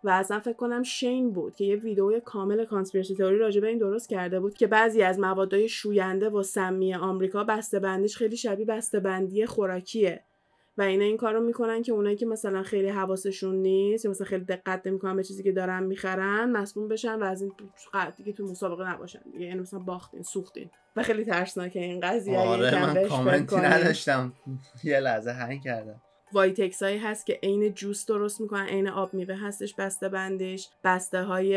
و اصلا فکر کنم شین بود که یه ویدئوی کامل کانسپیرسی تئوری راجع به این درست کرده بود که بعضی از موادهای شوینده و سمی آمریکا بسته‌بندیش خیلی شبیه بسته‌بندی خوراکیه و اینا این کارو میکنن که اونایی که مثلا خیلی حواسشون نیست یا مثلا خیلی دقت نمیکنن به چیزی که دارن میخرن مسموم بشن و از این قضیه تو مسابقه نباشن دیگه، یعنی مثلا باختین سوختین. و خیلی ترسناکه این قضیه. آره من کامنتی نداشتم یه لحظه هنگ کردم. وایتکس هایی هست که عین جوس درست میکنن، عین آب میوه هستش بسته بندش، بسته های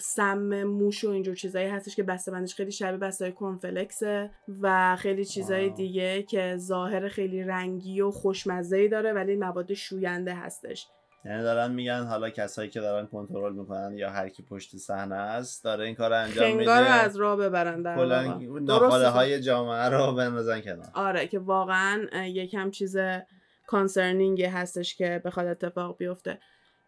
سم موش و اینجور چیزایی هستش که بسته بندش خیلی شبیه بسته های کورنفلکسه و خیلی چیزای دیگه که ظاهر خیلی رنگی و خوشمزه‌ای داره ولی مواد شوینده هستش. یعنی دارن میگن حالا کسایی که دارن کنترل میکنن یا هر کی پشت صحنه است داره این کارو انجام میده، انگار از راه ببرن در واقع ناخاله های جامعه رو بندازن کنار. آره که واقعا یکم چیز کانسرنینگ هستش که بخواد اتفاق بیفته.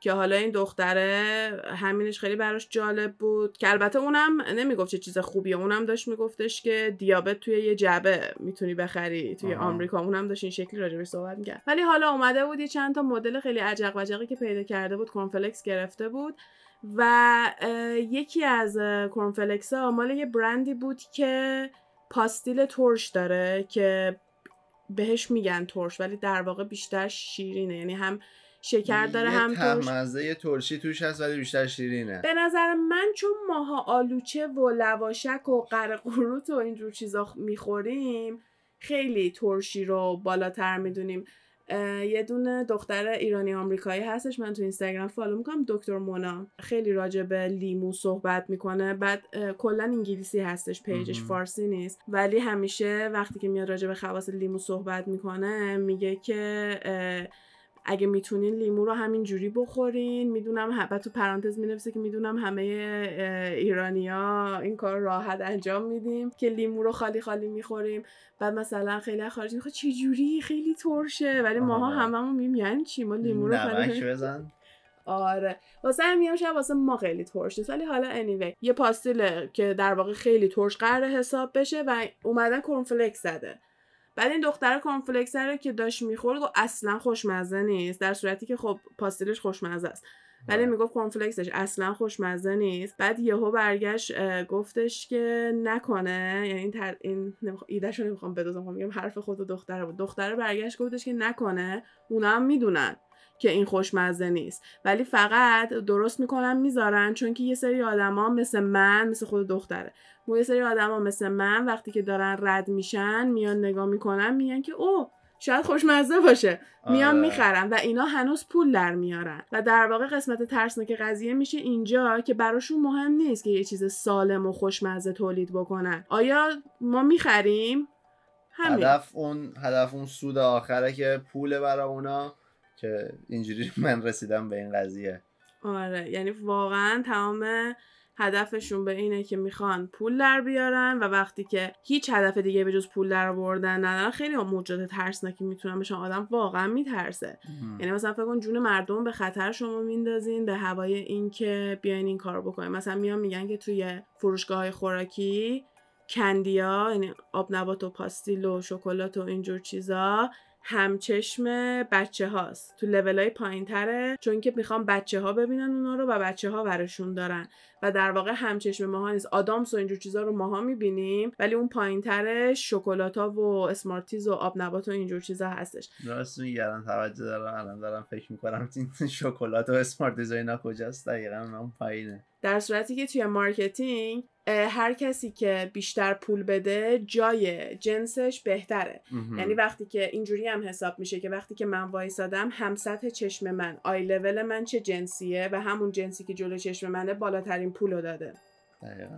که حالا این دختره همینش خیلی براش جالب بود، که البته اونم نمیگفت چه چیز خوبیه، اونم داشت میگفتش که دیابت توی یه جعبه میتونی بخری توی آمریکا، اونم داشت این شکلی راجبش صحبت می‌کرد. ولی حالا اومده بود یه چند تا مدل خیلی عجق وجقی که پیدا کرده بود کورنفلکس گرفته بود و یکی از کورنفلکس‌ها مال یه برندی بود که پاستیل ترش داره که بهش میگن ترش ولی در واقع بیشتر شیرینه، یعنی هم شکر داره هم ترش، مزه ترشی توش هست ولی بیشتر شیرینه. به نظر من چون ماها آلوچه و لواشک و قرقروت و اینجور چیزا میخوریم خیلی ترشی رو بالاتر میدونیم. یه دونه دختر ایرانی آمریکایی هستش من تو اینستاگرام فالو میکنم، دکتر مونا، خیلی راجع به لیمو صحبت میکنه، بعد کلا انگلیسی هستش پیجش، فارسی نیست، ولی همیشه وقتی که میاد راجع به خواص لیمو صحبت میکنه میگه که اگه میتونین لیمو رو همین جوری بخورین، میدونم حبت تو پرانتز مینویسه که میدونم همه ایرانی‌ها این کار راحت انجام میدیم که لیمو رو خالی خالی میخوریم، بعد مثلا خیلی خارجی میخواد چه جوری خیلی ترشه، ولی ماها هممون میگیم یعنی چی ما لیمو رو خالی بزن. آره واسه همین شب واسه ما خیلی ترش نیست، ولی حالا انیوی یه پاستیل که در واقع خیلی ترش قراره حساب بشه و اومدن کرن فلکس زده. بعد این دختر کورنفلکس رو که داشت میخورد و اصلا خوشمزه نیست، در صورتی که خب پاستیلش خوشمزه است، ولی میگفت کورنفلکسش اصلا خوشمزه نیست. بعد یهو برگشت گفتش که نکنه، یعنی این ایدهشو نمیخوام بدوزم، میگم حرف خود دختره بود. دختره برگشت گفتش که نکنه اونا هم میدونن که این خوشمزه نیست، ولی فقط درست میکنن میذارن چون که یه سری آدما مثل من، مثل خود دختره، یه سری آدما مثل من وقتی که دارن رد میشن میان نگاه میکنن میگن که او شاید خوشمزه باشه، میان میخرن و اینا هنوز پول در میارن. و در واقع قسمت ترسناک قضیه میشه اینجا که براشون مهم نیست که یه چیز سالم و خوشمزه تولید بکنن. آیا ما میخریم همین هدف اون سود آخره که پول برای اونا، که اینجوری من رسیدم به این قضیه. آره یعنی واقعا تمام هدفشون به اینه که میخوان پول در بیارن و وقتی که هیچ هدف دیگه به جز پول در آوردن ندارن، خیلی موجودات ترسناکی میتونن بشن. آدم واقعا میترسه، یعنی مثلا فکر کن جون مردم به خطر شما میندازین به هوای این که بیاین این کارو بکنین. مثلا میان میگن که توی فروشگاه‌های خوراکی کندیا، یعنی آب نبات و پاستیل و شکلات و اینجور چیزا همچشم بچه هاست، تو لولای پایین تره، چون که میخوام بچه ها ببینن اونا رو و بچه ها ورشون دارن و در واقع همچشم ماها نیست. آدامس و اینجور چیزا رو ماها میبینیم ولی اون پایین تره شکلات ها و اسمارتیز و آب نبات و اینجور چیزا هستش. راست میگردم، توجه دارم، الان دارم فکر میکنم این شکلات و اسمارتیز و اینا کجاست، دقیقا من پایینه. در صورتی که توی مارکتینگ هر کسی که بیشتر پول بده جای جنسش بهتره. یعنی وقتی که اینجوری هم حساب میشه که وقتی که من وایسادم هم سطح چشم من، آی لول من چه جنسیه و همون جنسی که جلو چشم منه بالاترین پولو داده. دقیقاً.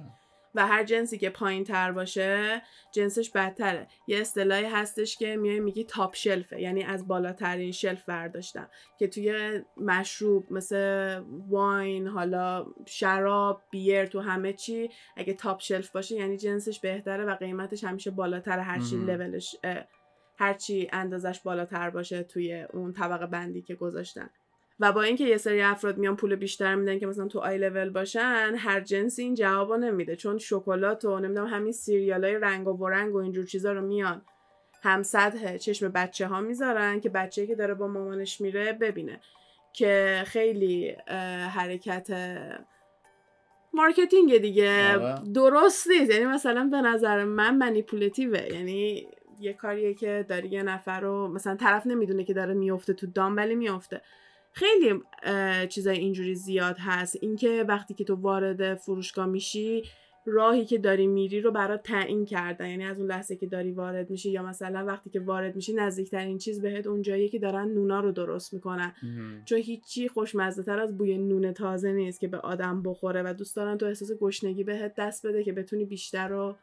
و هر جنسی که پایین تر باشه جنسش بدتره. یه اصطلاحی هستش که میای میگی تاپ شلفه، یعنی از بالاترین شلف برداشتم، که توی مشروب مثل واین، حالا شراب، بیر، تو همه چی اگه تاپ شلف باشه یعنی جنسش بهتره و قیمتش همیشه بالاتر، هرچی لولش هرچی اندازش بالاتر باشه توی اون طبقه بندی که گذاشتن. و با اینکه یه سری افراد میان پول بیشتر میدن که مثلا تو آی لول باشن، هر جنسی این جوابو نمیده، چون شکلات و نمیدونم همین سیریالای رنگ و برنگ و اینجور چیزا رو میان هم سطح چشم بچه ها میذارن که بچه‌ای که داره با مامانش میره ببینه، که خیلی حرکت مارکتینگ دیگه درست نیست. یعنی مثلا به نظر من منیپولتیوه، یعنی یه کاریه که داری یه نفر رو مثلا طرف نمیدونه که داره میفته تو دام ولی میفته. خیلی چیزای اینجوری زیاد هست، اینکه وقتی که تو وارد فروشگاه میشی راهی که داری میری رو برات تعیین کردن، یعنی از اون لحظه که داری وارد میشی یا مثلا وقتی که وارد میشی نزدیکترین چیز بهت اونجاییه که دارن نونا رو درست میکنن، چون هیچی خوشمزه‌تر از بوی نون تازه نیست که به آدم بخوره و دوست دارن تو احساس گشنگی بهت دست بده که بتونی بیشتر رو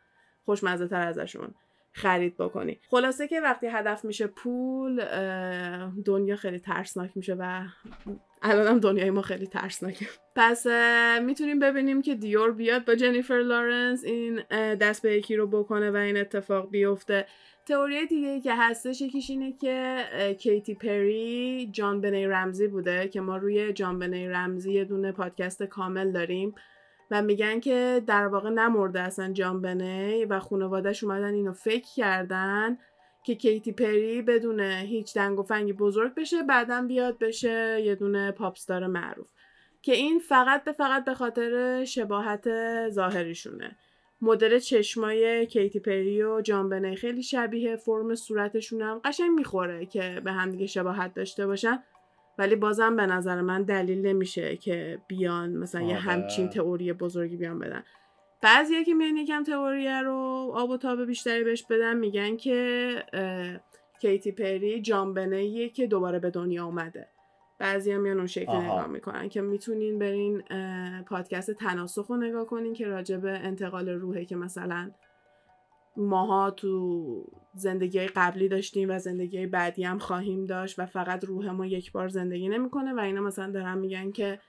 خوشمزه‌تر ازشون خرید بکنی. خلاصه که وقتی هدف میشه پول، دنیا خیلی ترسناک میشه و الانم دنیای ما خیلی ترسناکه. پس میتونیم ببینیم که دیور بیاد با جنیفر لارنس این دست به یکی رو بکنه و این اتفاق بیفته. تئوری دیگه که هستش یکیش اینه که کیتی پری جان بنی رمزی بوده، که ما روی جان بنی رمزی یه دونه پادکست کامل داریم و میگن که در واقع نمرده اصلا جان بنی و خانواده‌اش اومدن اینو فکر کردن که کیتی پری بدون هیچ دنگ و فنگی بزرگ بشه، بعدم بیاد بشه یه دونه پاپستار معروف، که این فقط به خاطر شباهت ظاهریشونه. مدل چشمای کیتی پری و جان بنی خیلی شبیه، فرم صورتشون هم قشنگ میخوره که به هم دیگه شباهت داشته باشن، ولی بازم به نظر من دلیل نمیشه که بیان مثلا یه همچین تئوری بزرگی بیان بدن. بعضیا که میان یکم تئوریه رو آب و تاب بیشتری بهش بدن، میگن که کیتی پری جان بنیه که دوباره به دنیا اومده. بعضی هم میان اون شکل نگاه میکنن، که میتونین برین پادکست تناسخ رو نگاه کنین که راجب انتقال روحه، که مثلا ماها تو زندگی قبلی داشتیم و زندگی بعدی هم خواهیم داشت و فقط روح ما یک بار زندگی نمیکنه، و اینا مثلا دارن میگن که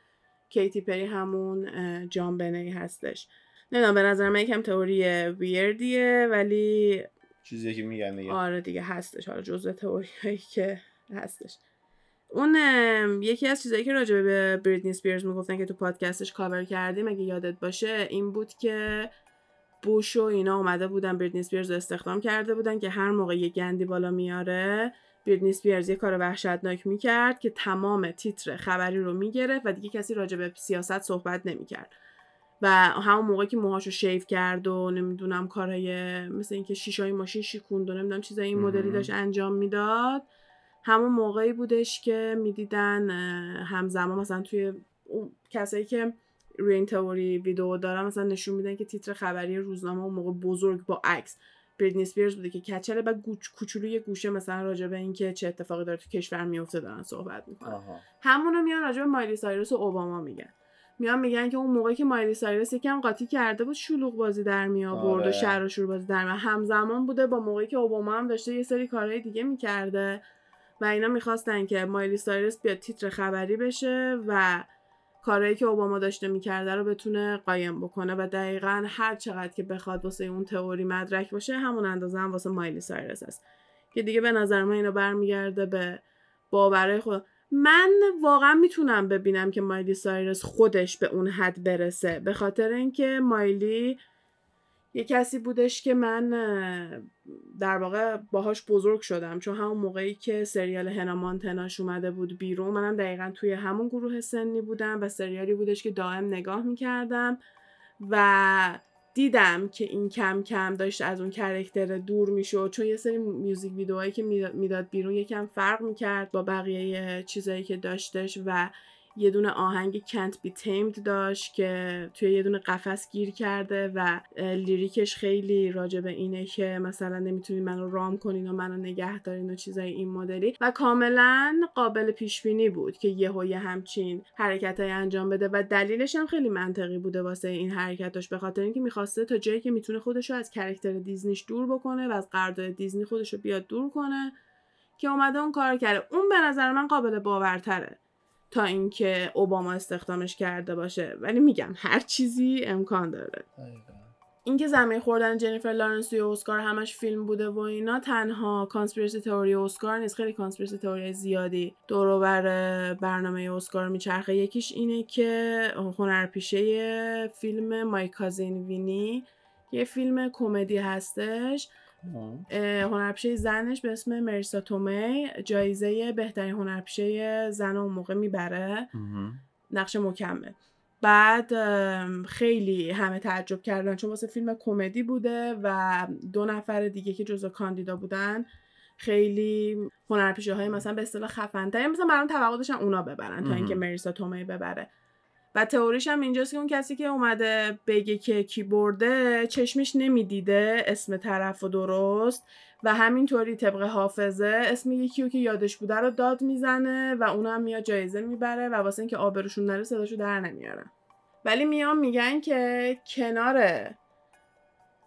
کیتی پری همون جان بنی هستش. نمیدونم، به نظر من یکم تئوری ویردیه، ولی چیزی که میگن دیگه آره دیگه هستش، حالا جزء تئوریایی که هستش. اون یکی از چیزایی که راجع به بریتنی اسپیرز میگفتن که تو پادکستش کاور کردیم اگه یادت باشه، این بود که بوش و اینا اومده بودن بریتنی اسپیرز رو استخدام کرده بودن که هر موقع یه گندی بالا میاره بریتنی اسپیرز یه کار وحشتناک میکرد که تمام تیتر خبری رو میگرفت و دیگه کسی راجع به سیاست صحبت نمیکرد. و همون موقعی که موهاشو شیو کرد و نمیدونم کارهای مثل اینکه شیشه‌های ماشین شیکوند و نمیدونم چیزای این مدلی داشت انجام میداد، همون موقعی بودش که میدیدن همزمان مثلا توی کسایی که روی این تئوری ویدیو دارن مثلا نشون میدن که تیتر خبری روزنامه اون موقع بزرگ با عکس بریتنی اسپیرز بوده که کچله و کوچولوی گوشه مثلا راجع به این که چه اتفاقی داره تو کشور میفته دارن صحبت میکنن. همونو میان راجع به مایلی سایرس و اوباما میگن، میان میگن که اون موقعی که مایلی سایرس یکم قاطی کرده بود شلوغ بازی در می آورد و شر و شور بازی در می آورد، همزمان بوده با موقعی که اوباما هم داشته یه سری کارهای دیگه میکرده و اینا میخواستن که مایلی سایرس بیاد تیتر خبری بشه و کارهایی که اوباما داشته میکرده رو بتونه قایم بکنه، و دقیقاً هر چقدر که بخواد واسه اون تئوری مدرک باشه همون اندازه هم واسه مایلی سایرس است، که دیگه به نظر من اینا برمیگرده به باورهای خود. من واقعا میتونم ببینم که مایلی سایرس خودش به اون حد برسه، به خاطر اینکه مایلی یه کسی بودش که من در واقع باهاش بزرگ شدم، چون همون موقعی که سریال هانا مونتاناش اومده بود بیرون منم دقیقاً توی همون گروه سنی بودم و سریالی بودش که دائم نگاه میکردم و دیدم که این کم کم داشت از اون کرکتر دور میشد، چون یه سری میوزیک ویدئوهایی که میداد بیرون یکم فرق میکرد با بقیه چیزایی که داشتش، و یه دونه آهنگ Can't Be Tamed داشت که توی یه دونه قفس گیر کرده و لیریکش خیلی راجع به اینه که مثلا نمیتونی منو رام کنین و منو نگه دارین و چیزای این مدلی، و کاملا قابل پیش بینی بود که یهو همچین حرکتای انجام بده و دلیلش هم خیلی منطقی بوده واسه این حرکتاش، به خاطر اینکه میخواسته تا جایی که میتونه خودشو از کاراکتر دیزنیش دور بکنه و از قرارداد دیزنی خودشو بیاد دور کنه، که اومده اون کارو کرده. اون به نظر من قابل باورتره تا اینکه اوباما استخدامش کرده باشه، ولی میگم هر چیزی امکان داره. اینکه زمین خوردن جنیفر لارنس توی اسکار همش فیلم بوده و اینا تنها کانسپیرسی تئوری اسکار نیست، خیلی کانسپیرسی تئوری زیادی دور و بر برنامه اسکار میچرخه. یکیش اینه که هنرپیشه فیلم مای کازین وینی، یه فیلم کمدی هستش، هنرپیشه زنش به اسم مریسا تومی جایزه بهترین هنرپیشه زن اون موقع میبره، نقش مکمل. بعد خیلی همه تعجب کردن چون واسه فیلم کمدی بوده و 2 نفر دیگه که جزو کاندیدا بودن خیلی هنرپیشه‌های مثلا به اصطلاح خفن‌تر، مثلا برام توقع داشتن اونا ببرن تا اینکه مریسا تومی ببره. و تئوریش هم اینجاست که اون کسی که اومده بگه که کی برده چشمش نمیدیده اسم طرف و درست، و همینطوری طبق حافظه اسم یکی رو که یادش بوده رو داد میزنه و اونا هم میاد جایزه میبره و واسه اینکه آبروشون نره صداشو در نمیارن. ولی میان میگن که کنار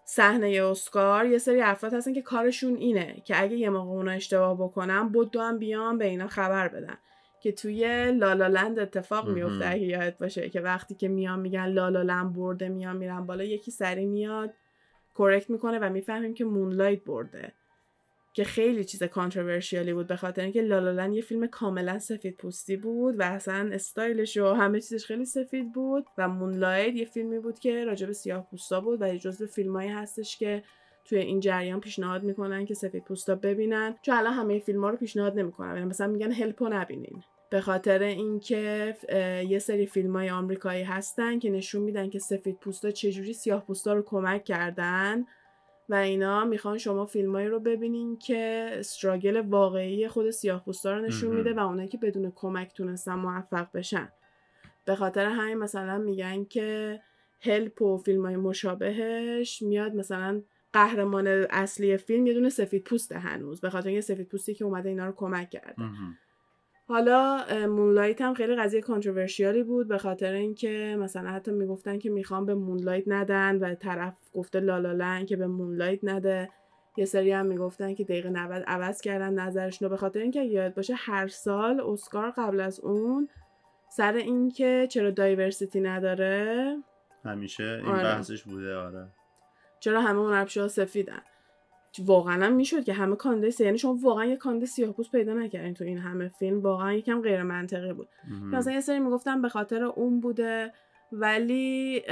صحنه اسکار یه سری افراد هستن که کارشون اینه که اگه یه موقع اونا اشتباه بکنن بدو هم بیان به اینا خبر بدن، که توی لالالند اتفاق میفته اگه یادت باشه، که وقتی که میان میگن لالالند برده میان میرن بالا، یکی سری میاد کرکت میکنه و میفهمیم که مونلایت برده که خیلی چیز کانتروورشیالی بود، به خاطر اینکه لالالند یه فیلم کاملا سفید پوستی بود و اصلا استایلش و همه چیزش خیلی سفید بود، و مونلایت یه فیلمی بود که راجع به سیاه‌پوستا بود و یه جزو فیلمایی هستش که توی این جریان پیشنهاد میکنن که سفیدپوستا ببینن، چون الان همه فیلم‌ها رو پیشنهاد نمیکنن، مثلا میگن هلپو نبینین، به خاطر اینکه یه سری فیلم‌های آمریکایی هستن که نشون میدن که سفیدپوستا چجوری سیاه‌پوستا رو کمک کردن و اینا، میخوان شما فیلمایی رو ببینین که استراگل واقعی خود سیاه‌پوستا رو نشون میده و اونایی که بدون کمک تونستن موفق بشن. به خاطر همین مثلا میگن که هلپ و فیلمای مشابهش میاد مثلا قهرمان اصلی فیلم یه دونه سفیدپوست هنوز، به خاطر اینکه سفیدپوستی که اومده اینا رو کمک کرده. حالا مونلایت هم خیلی قضیه کانتروورشیالی بود، به خاطر اینکه مثلا حتی میگفتن که میخوام به مونلایت ندن و طرف گفته لالالند که به مونلایت نده. یه سری هم میگفتن که دقیقه 90 عوض کردن نظرشون، به خاطر اینکه یاد باشه هر سال اسکار قبل از اون سر اینکه چرا دایورسیتی نداره همیشه این بحثش بوده، آره چرا همه هنرپیشه‌ها سفیدن. واقعا هم میشد که همه کاندیس، یعنی شما واقعا یه کاندیس سیاه‌پوست پیدا نکردین تو این همه فیلم، واقعا یکم غیر منطقی بود. مثلا یه سری میگفتن به خاطر اون بوده، ولی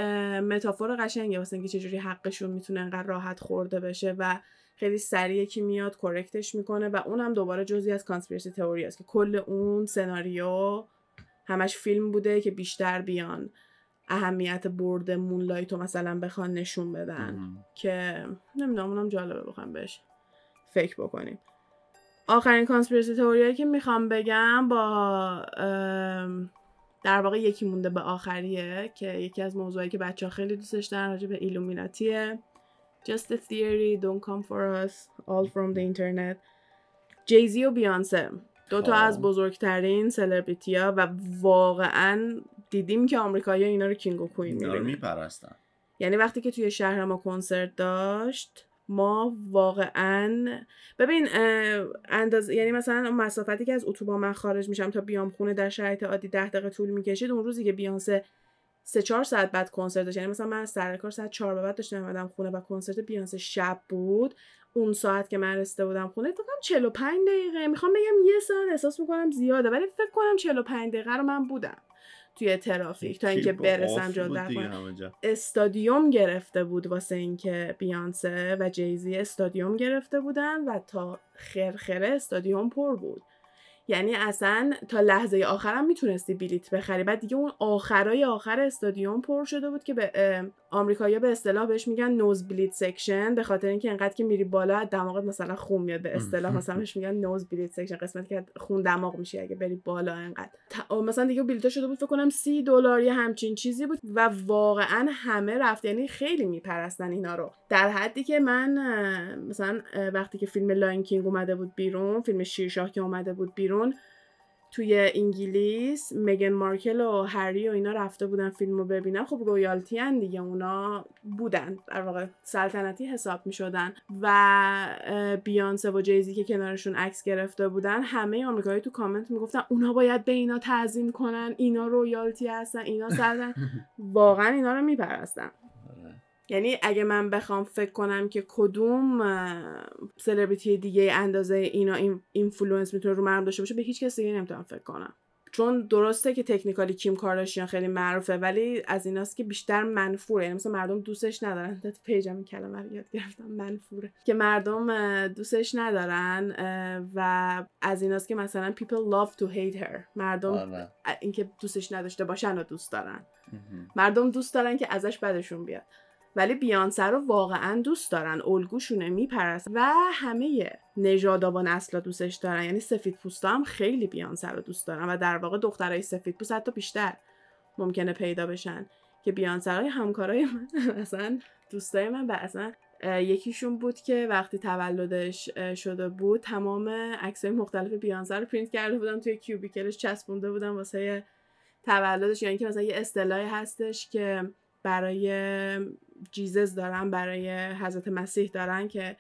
متافور قشنگه واسه اینکه چجوری حقشون میتونه انقدر راحت خورده بشه و خیلی سریع کی میاد کورکتش میکنه و اونم دوباره جزئی از کانسپیرسی تئوری است که کل اون سناریو همش فیلم بوده که بیشتر بیان اهمیت برد مونلایت رو مثلا بخوان نشون بدن که نمیدونم، اونم جالبه بخوام بهش فکر بکنیم. آخرین کانسپیرسی تئوریایی که میخوام بگم با در واقع یکی مونده به آخریه که یکی از موضوعایی که بچه‌ها خیلی دوستش دارن راجع به ایلومیناتیه. Just a theory, don't come for us, all from the internet. جیزی و بیانسه، دوتا از بزرگترین سلبریتی‌ها و واقعاً دیدیم که آمریکایی‌ها اینا رو کینگ و کوین می‌پرستن. یعنی وقتی که توی شهر ما کنسرت داشت، ما واقعاً ببین یعنی مثلا مسافتی که از اتوبان من خارج میشم تا بیام خونه در شرایط عادی 10 دقیقه طول می‌کشید، اون روزی که بیانسه 3-4 ساعت بعد کنسرت داشت، یعنی مثلا من از سر کار ساعت 4 بعد داشتم اومدم خونه و کنسرت بیانسه شب بود، اون ساعت که من رسیده بودم خونه تا 45 دقیقه، میخوام بگم یه ساعت احساس می‌کنم زیاده، ولی فکر کنم 45 دقیقه رو من بودم توی ترافیک تا اینکه برسم جا در خونه. استادیوم گرفته بود واسه اینکه بیانسه و جیزی استادیوم گرفته بودن و تا خرخره استادیوم پر بود، یعنی اصلا تا لحظه آخرم میتونستی بلیت بخری. بعد دیگه اون آخرای آخر استادیوم پر شده بود که به آمریکایی‌ها به اصطلاح بهش میگن نوز بلیت سکشن، به خاطر اینکه انقدر که میری بالا دماغت مثلا خون میاد، به اصطلاح مثلا بهش میگن نوز بلیت سکشن، قسمتی که خون دماغ میشه اگه بری بالا انقدر. مثلا دیگه بلیت‌ها شده بود فکر کنم $30 یه همچین چیزی بود و واقعا همه رفت، یعنی خیلی میپرستن اینا رو، در حدی که من مثلا وقتی که فیلم لاین کینگ اومده بود بیرون، فیلم شیرشاه که اومده بود بیرون، توی انگلیس مگن مارکل و هری و اینا رفته بودن فیلمو ببینن، خب رویالتی ان دیگه، اونا بودن در واقع سلطنتی حساب می شدن و بیانسه و جیزی که کنارشون عکس گرفته بودن، همه آمریکایی تو کامنت می گفتن اونا باید به اینا تعظیم کنن، اینا رویالتی هستن، اینا سلطنت. واقعا اینا رو می پرستن. یعنی اگه من بخوام فکر کنم که کدوم سلبریتی دیگه اندازه اینا اینفلوئنس میتونه رو من داشته باشه، به هیچ کس دیگه نمیتونم فکر کنم. چون درسته که تکنیکالی کیم کارداشیان خیلی معروفه، ولی از ایناست که بیشتر منفوره، یعنی مثلا مردم دوستش ندارن. تا پیجم این کلمه رو یاد گرفتم، منفوره، که مردم دوستش ندارن و از ایناست که مثلا people love to hate her، مردم اینکه دوستش نداشته باشن و دوست دارن، مردم دوست دارن که ازش بدشون بیاد، ولی بیانسه رو واقعا دوست دارن، الگوشونه، میپرستن و همه نژادها و نسلا دوستش دارن. یعنی سفیدپوستا هم خیلی بیانسه رو دوست دارن و در واقع دخترای سفیدپوست حتی بیشتر ممکنه پیدا بشن که بیانسه‌های همکارای من مثلا دوستای من، و اصلا یکیشون بود که وقتی تولدش شده بود تمام عکسای مختلف بیانسه رو پرینت کرده بودم توی کیوبیکلش چسبونده بودم واسه تولدش. یعنی که مثلا یه اصطلاحی هستش که برای جیزس دارن، برای حضرت مسیح دارن، که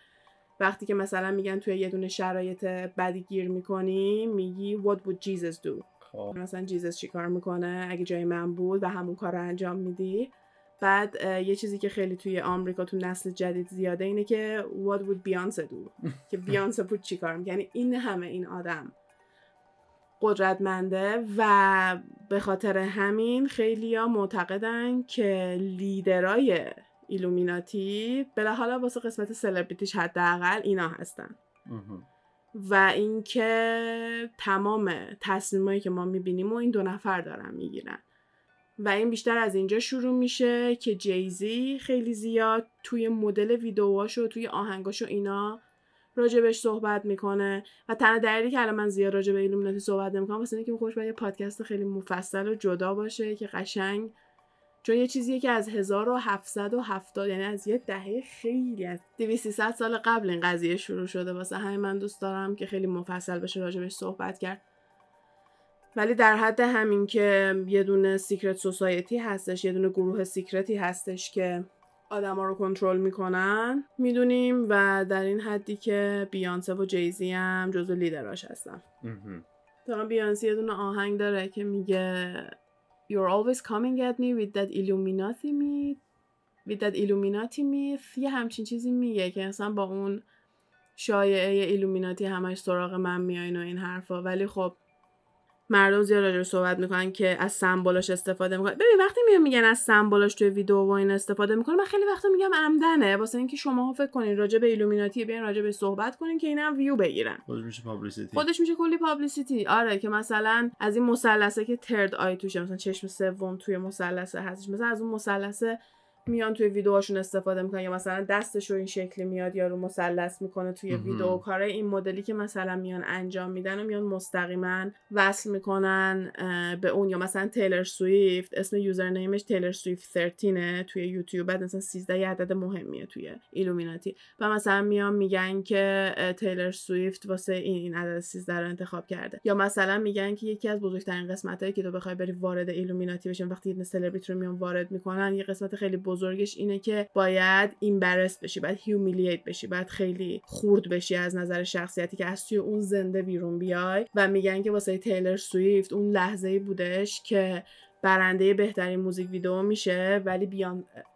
وقتی که مثلا میگن توی یه دونه شرایط بدی گیر میکنی میگی what would Jesus do، مثلا جیزس چی کار میکنه اگه جای من بود و همون کار رو انجام میدی. بعد یه چیزی که خیلی توی آمریکا تو نسل جدید زیاده اینه که what would Beyoncé do که بیانسه بود چی کارم، یعنی این همه این آدم قدرتمنده و به خاطر همین خیلی ها معتقدن که لیدرای ایلومیناتی بلا حالا واسه قسمت سلبریتیش حداقل اینا هستن و اینکه تمام تصمیمایی که ما میبینیم و این دو نفر دارن میگیرن و این بیشتر از اینجا شروع میشه که جیزی خیلی زیاد توی مدل ویدیوهاش و توی آهنگاش و اینا راجبش صحبت میکنه و تنها دلیلی که الان من زیاد راجب ایلومیناتی صحبت نمیکنم واسه اینه که خوش باید یه پادکست خیلی مفصل و جدا باشه که قشنگ، چون یه چیزیه که از 1770 یعنی از یه دهه خیلی از 200-300 سال قبل این قضیه شروع شده، واسه همین من دوست دارم که خیلی مفصل بشه راجبش صحبت کرد. ولی در حد همین که یه دونه سیکرت سوسایتی هستش، یه دونه گروه سیکرتی هستش که آدما رو کنترل میکنن میدونیم و در این حدی که بیانسه و جیزی هم جزو لیدراش هستن. تا بیانسه یه دونه آهنگ داره که میگه You're always coming at me with that Illuminati myth. یه همچین چیزی میگه که اصلا با اون شایعه ایلومیناتی همش سراغ من میاین و این حرفا، ولی خب مردم زیاد راجع به صحبت میکنن که از سمبولاش استفاده میکنن. ببین وقتی میگن از سمبولاش توی ویدیو و این استفاده میکنن، من خیلی وقتا میگم عمدنه، واسه اینکه شماها فکر کنین راجع به ایلومیناتی بیان راجع به صحبت کنین که اینا ویو بگیرن. خودش میشه کلی پابلیسیتی. آره، که مثلا از این مثلثه که ترد آی توشه، مثلا چشم سوم توی مثلث هستش، مثلا از اون مثلث میان توی ویدیوهاشون استفاده میکنن، یا مثلا دستش رو این شکلی میاد یا رو مثلث میکنه توی ویدیو. کارای این مدلی که مثلا میان انجام میدن و میان مستقیما وصل میکنن به اون، یا مثلا تیلر سویفت اسم یوزرنیمش تیلر سویفت 13 توی یوتیوب، بعد مثلا 13 یه عدد مهمیه توی ایلومیناتی و مثلا میان میگن که تیلر سویفت واسه این عدد 13 رو انتخاب کرده، یا مثلا میگن که یکی از بزرگترین قسمتایی که تو بخوای بری وارد ایلومیناتی بشی وقتی یه سلبریتی رو میان وارد میکنن، یه قسمت خیلی بزرگش اینه که باید ایمبرس بشی، باید هیومیلیت بشی، باید خیلی خورد بشی از نظر شخصیتی که از توی اون زنده بیرون بیای. و میگن که واسه تیلر سویفت اون لحظه‌ای بودش که برنده بهترین موزیک ویدیو میشه،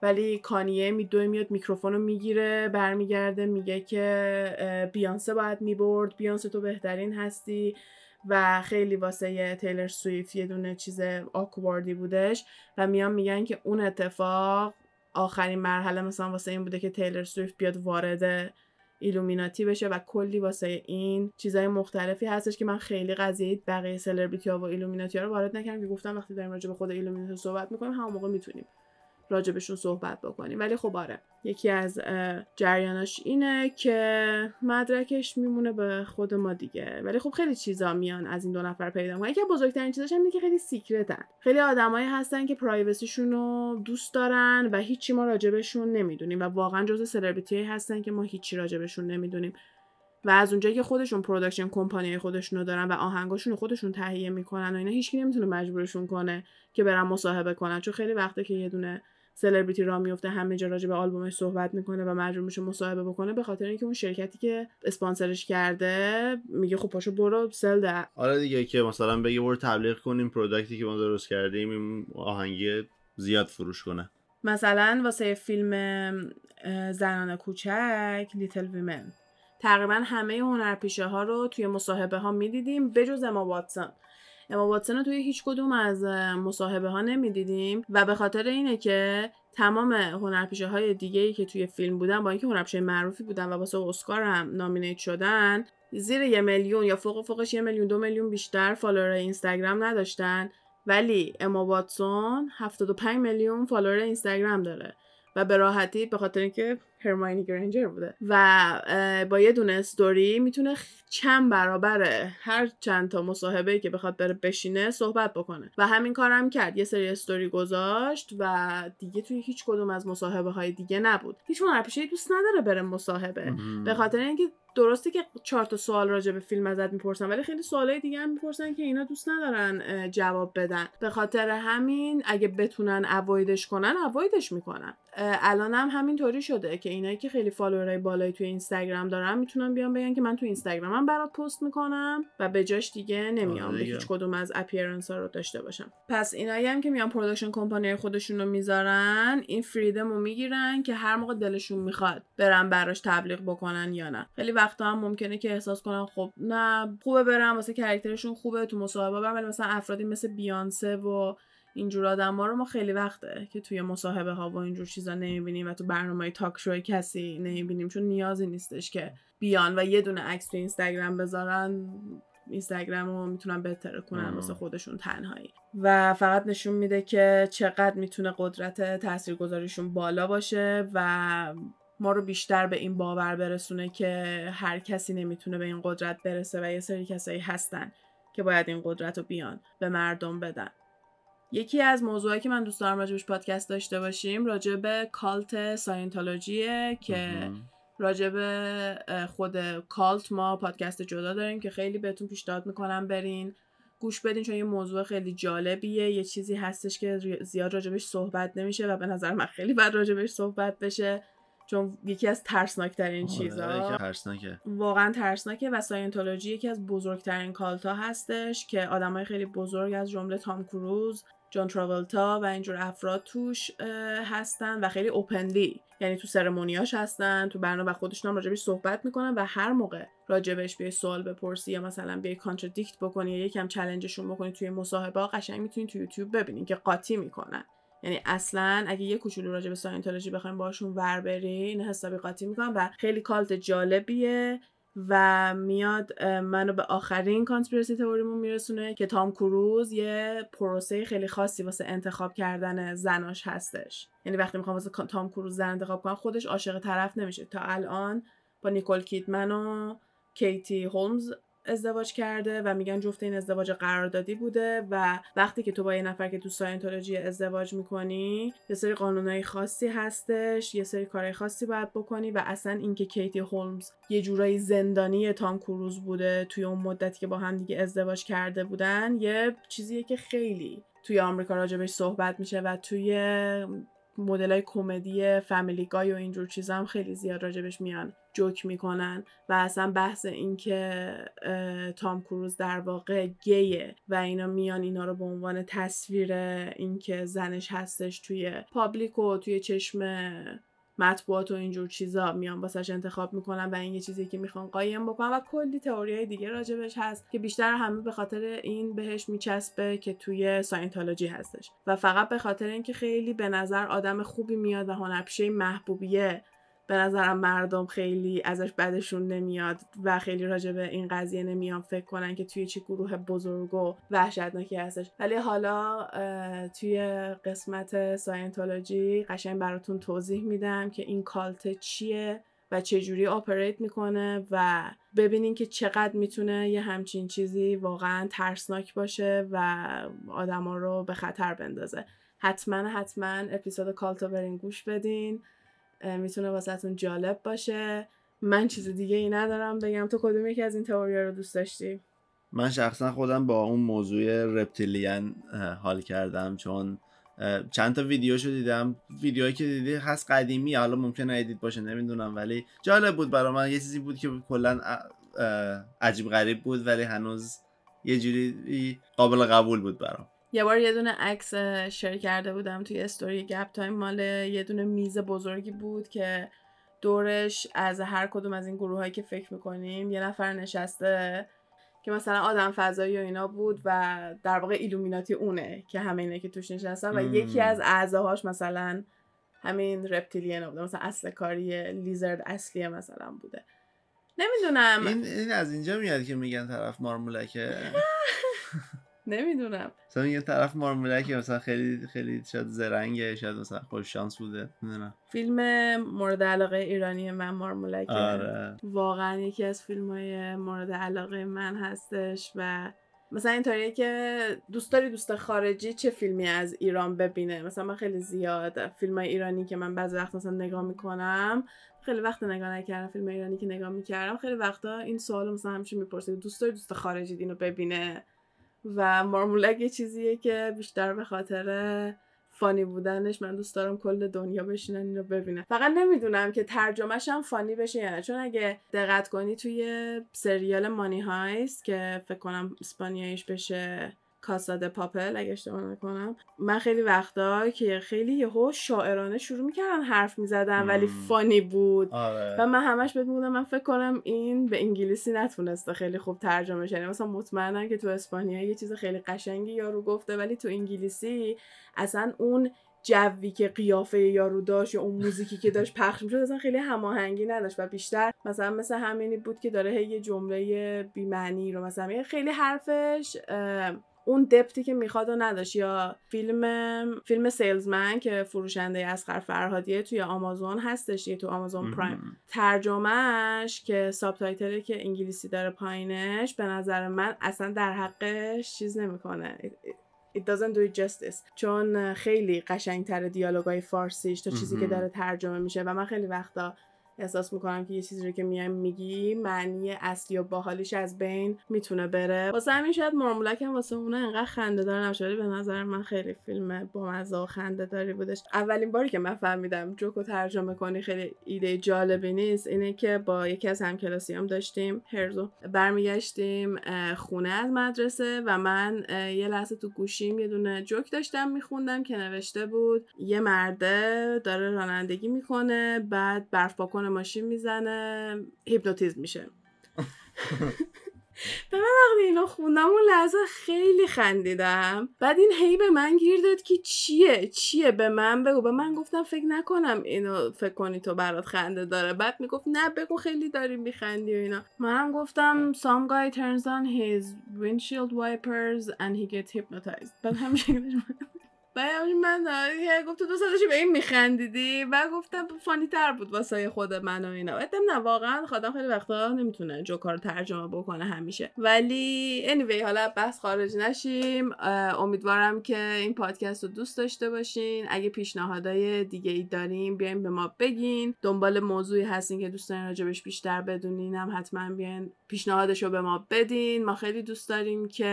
ولی کانیه میاد میکروفونو میگیره، برمیگرده میگه که بیانسه باید میبرد، بیانسه تو بهترین هستی، و خیلی واسه تیلر سویفت یه دونه چیز آکواردی بودش و میگن که اون اتفاق آخرین مرحله مثلا واسه این بوده که تیلر سویفت بیاد وارد ایلومیناتی بشه و کلی واسه این چیزای مختلفی هستش که من خیلی قضیه بقیه سلبریتی‌ها و ایلومیناتی‌ها رو وارد نکردم که گفتم وقتی داریم راجع به خود ایلومیناتی صحبت می‌کنیم همون موقع میتونیم راجع بهشون صحبت بکنیم. ولی خب آره، یکی از جریاناش اینه که مدرکش میمونه به خود ما دیگه. ولی خب خیلی چیزا میان از این دو نفر پیدا میکنن. یکی از بزرگترین چیزاش اینه که خیلی سیکرتن، خیلی آدمایی هستن که پرایوسیشون رو دوست دارن و هیچی ما راجبشون نمیدونیم و واقعا جزو سلبریتی هستن که ما هیچی راجبشون نمیدونیم و از اونجایی که خودشون پروداکشن کمپانی خودشونو دارن و آهنگاشونو خودشون تهیه میکنن و اینا، هیچکی نمیتونه مجبورشون کنه که برن مصاحبه کنن، چون خیلی وقته که یه دونه سلبریتی را میفته همه جا راجع به آلبومش صحبت میکنه و مجبور میشه مصاحبه بکنه به خاطر اینکه اون شرکتی که اسپانسرش کرده میگه خب پاشو برو سل ده. آره دیگه، که مثلا بگه برو تبلیغ کنیم پروداکتی که ما درست کردیم این آهنگی زیاد فروش کنه. مثلا واسه فیلم زنان کوچک لیتل ویمن تقریبا همه هنرپیشه ها رو توی مصاحبه ها میدیدیم بجز اما واتسون. اما واتسون رو توی هیچ کدوم از مصاحبه ها نمیدیدیم و به خاطر اینه که تمام هنرپیشه های دیگه‌ای که توی فیلم بودن، با اینکه هنرپیشه معروفی بودن و واسه اسکار هم نامینیت شدن، زیر 1 میلیون یا فوقش 1 میلیون 2 میلیون بیشتر فالوور اینستاگرام نداشتن، ولی اما واتسون 75 میلیون فالوور اینستاگرام داره و به راحتی به خاطر اینکه هرماینی گرینجر بوده و با یه دونه استوری میتونه چند برابره هر چند تا مصاحبه‌ای که بخواد بره بشینه صحبت بکنه و همین کارم کرد. یه سری استوری گذاشت و دیگه توی هیچ کدوم از مصاحبه‌های دیگه نبود. هیچ هنرپیشه‌ای دوست نداره بره مصاحبه به خاطر اینکه درسته که 4 تا سوال راجع به فیلم ازت میپرسن، ولی خیلی سوالای دیگه هم میپرسن که اینا دوست ندارن جواب بدن. به خاطر همین اگه بتونن اوایدش کنن اوایدش میکنن. الانم همینطوری شده که اینایی که خیلی فالوورای بالایی توی اینستاگرام دارن میتونن بیان بگن که من تو اینستاگرامم برات پست میکنم و به جاش دیگه نمیام هیچ کدوم از اپیرنس ها رو داشته باشم. پس اینایی هم که میان پروداکشن کمپانی خودشون رو میذارن این فریدم رو میگیرن که هر موقع دلشون میخواد برن براش تبلیغ بکنن یا نه. خیلی وقتا هم ممکنه که احساس کنن خب نه خوبه برم واسه کاراکترشون خوبه تو مصاحبه برم، ولی مثلا افرادی مثل بیانسه و اینجور آدم ها رو ما خیلی وقته که توی مصاحبه ها و اینجور چیزا نمیبینیم و تو برنامه تاک شو کسی نمیبینیم، چون نیازی نیستش که بیان و یه دونه عکس تو اینستاگرام بذارن، اینستاگرام رو میتونن بهتر کنن واسه خودشون تنهایی و فقط نشون میده که چقدر میتونه قدرت تاثیرگذاریشون بالا باشه و ما رو بیشتر به این باور برسونه که هر کسی نمیتونه به این قدرت برسه و یه سری کسایی هستن که باید این قدرت رو بیان به مردم بدن. یکی از موضوعایی که من دوست دارم راجبش پادکست داشته باشیم راجع به کالت ساینتولوژیه که راجع به خود کالت ما پادکست جدا داریم که خیلی بهتون پیشنهاد میکنم برین گوش بدین، چون یه موضوع خیلی جالبیه، یه چیزی هستش که زیاد راجبش صحبت نمیشه و به نظر من خیلی باید راجبش صحبت بشه، چون یکی از ترسناکترین چیزا واقعا ترسناکه و ساینتولوژی یکی از بزرگترین کالتا هستش که آدمای خیلی بزرگ از جمله تام کروز، جان تراولتا و اینجور افراد توش هستن و خیلی اوپنلی، یعنی تو سرمونیاش هستن، تو برنامه خودشون هم راجبش صحبت میکنن و هر موقع راجبش بیای سوال بپرسی یا مثلا بیای کانتردیکت بکنی یا یکم چالنجشون بکنی توی مصاحبه ها قشنگ میتونین تو یوتیوب ببینین که قاطی میکنن، یعنی اصلا اگه یه کوچولو راجع به ساینتولوژی بخوایم باشون ور برین حسابی قاطی میکنم و خیلی کالت جالبیه و میاد منو به آخرین کانسپیرسی تئوریمون میرسونه که تام کروز یه پروسه خیلی خاصی واسه انتخاب کردن زناش هستش، یعنی وقتی میخوام واسه تام کروز زن انتخاب کنم خودش عاشق طرف نمیشه. تا الان با نیکول کیدمن و کیتی هولمز ازدواج کرده و میگن جفت این ازدواج قراردادی بوده و وقتی که تو با یه نفر که تو ساینتولوژی ازدواج میکنی یه سری قانونای خاصی هستش، یه سری کارهای خاصی باید بکنی و اصلا اینکه کیتی هولمز یه جورایی زندانی تام کروز بوده توی اون مدتی که با هم دیگه ازدواج کرده بودن یه چیزیه که خیلی توی آمریکا راجبش صحبت میشه و توی مدلای کمدی فامیلی گای و اینجور چیزا هم خیلی زیاد راجبش میان جوک میکنن و اصلا بحث این که تام کروز در واقع گیه و اینا میان اینا رو به عنوان تصویر این که زنش هستش توی پابلیک و توی چشم مطبوعات و اینجور چیزا میان واسش انتخاب میکنن و این یه چیزی که میخوان قایم بکنن و کلی تئوریای دیگه راجبش هست که بیشتر همه به خاطر این بهش میچسبه که توی ساینتولوژی هستش و فقط به خاطر اینکه خیلی به نظر آدم خوبی میاد و هنرپیشه محبوبیه، به نظرم مردم خیلی ازش بدشون نمیاد و خیلی راجع به این قضیه نمیان فکر کنن که توی چه گروه بزرگ و وحشتناکی هستش، ولی حالا توی قسمت ساینتولوژی قشنگ براتون توضیح میدم که این کالت چیه و چجوری آپریت میکنه و ببینین که چقدر میتونه یه همچین چیزی واقعا ترسناک باشه و آدما رو به خطر بندازه. حتما اپیزود کالتو برین گوش بدین، میتونه واسهتون جالب باشه. من چیز دیگه ای ندارم بگم. تو کدوم یکی از این تئوریا رو دوست داشتی؟ من شخصا خودم با اون موضوع رپتیلیان حال کردم، چون چند تا ویدیوشو دیدم، ویدیوهایی که دیدی هست قدیمی، حالا ممکنه ادیت باشه نمیدونم، ولی جالب بود برای من، یه چیزی بود که کلا عجیب غریب بود ولی هنوز یه جوری قابل قبول بود برام. یه بار یه دونه عکس شیر کرده بودم توی استوری گپ تایم، مال یه دونه میز بزرگی بود که دورش از هر کدوم از این گروه هایی که فکر میکنیم یه نفر نشسته که مثلا آدم فضایی و اینا بود و در واقع ایلومیناتی اونه که همه اینه که توش نشستن و یکی از اعضاهاش مثلا همین رپتیلین بوده، مثلا اصل کاری لیزرد اصلیه مثلا بوده، نمیدونم این از اینجا میاد که میگن طرف مارمولکه نمیدونم، مثلا یه طرف مارمولکه، مثلا خیلی شاید زرنگه، شاید مثلا خوش شانس بوده، نمیدونم. فیلم مورد علاقه ایرانی من مارمولکه، آره. واقعا یکی از فیلم‌های مورد علاقه من هستش و مثلا اینطوریه که دوست داری دوست خارجی چه فیلمی از ایران ببینه، مثلا من خیلی زیاد فیلم‌های ایرانی که من بعضی وقت مثلا نگاه میکنم، خیلی وقت نگاه نکردم فیلم ایرانی که نگاه میکردم، خیلی وقتا این سوالو مثلا همیشه میپرسید دوست داری دوست خارجی اینو ببینه و مارمولک یه چیزیه که بیشتر به خاطر فانی بودنش من دوست دارم کل دنیا بشینن اینو ببینن. فقط نمیدونم که ترجمه‌ش هم فانی بشه یا نه، چون اگه دقت کنی توی سریال مانی هایست که فکر کنم اسپانیاییش بشه کاسا د پاپل اگه اشتباه نکنم، من خیلی وقتا که خیلی یهو شاعرانه شروع میکردن حرف میزدن ولی فانی بود. آره. و من همش بهت میگم من فکر کنم این به انگلیسی نتونسته خیلی خوب ترجمه شه، مثلا مطمئنم که تو اسپانیایی یه چیز خیلی قشنگی یارو گفته ولی تو انگلیسی اصلا اون جوی که قیافه یارو داشت یا اون موزیکی که داشت پخش می‌شد اصلا خیلی هماهنگی نداشت و بیشتر مثلا مثل همینی بود که داره یه جمله بی معنی رو مثلا خیلی حرفش اون دپتی که میخواد و نداشت. یا فیلم سیلزمن که فروشنده اسقر فرهادیه توی آمازون هستش، یه تو آمازون پرایم ترجمهش که سابتایتلی که انگلیسی داره پایینش به نظر من اصلا در حقش چیز نمیکنه، it doesn't do it justice، چون خیلی قشنگتره دیالوگای فارسیش تا چیزی که داره ترجمه میشه. و من خیلی وقتا احساس میکنم که یه چیزی رو که میگی معنی اصلی و باحالیش از بین میتونه بره. واسه همین شاید مارمولک هم واسه اون انقدر خنده دار نباشه ولی به نظر من خیلی فیلم بامزه و خنده داری بودش. اولین باری که من فهمیدم جوکو ترجمه کنی خیلی ایده جالبی نیست اینه که با یکی از همکلاسیام داشتیم هرزو برمیگشتیم خونه از مدرسه و من یه لحظه تو گوشیم یه دونه جوک داشتم میخوندم که نوشته بود یه مرده داره رانندگی میکنه بعد برف با ماشین میزنه هیپنوتیزم میشه. به من وقتی اینو خوندم اون لحظه خیلی خندیدم. بعد این هی به من گیر داد که چیه به من بگو. به من گفتم فکر نکنم اینو فکر کنی تو برات خنده داره. بعد میگفت نه بگو خیلی داری میخندی و اینا. منم گفتم some guy turns on his windshield wipers and he gets hypnotized. بعد همینجوری من گفتم تو سالشی به این میخندیدی و گفتم فانی تر بود واسه خود من و اینا. نه واقعا خودم خیلی وقتا نمیتونه جوکا رو ترجمه بکنه همیشه. ولی anyway حالا بحث خارج نشیم. امیدوارم که این پادکست رو دوست داشته باشین. اگه پیشنهادهای دیگه ای دارین بیاین به ما بگین. دنبال موضوعی هستین که دوست دارین راجبش بیشتر بدونین هم حتما بیاین پیشنهادش رو به ما بدین. ما خیلی دوست داریم که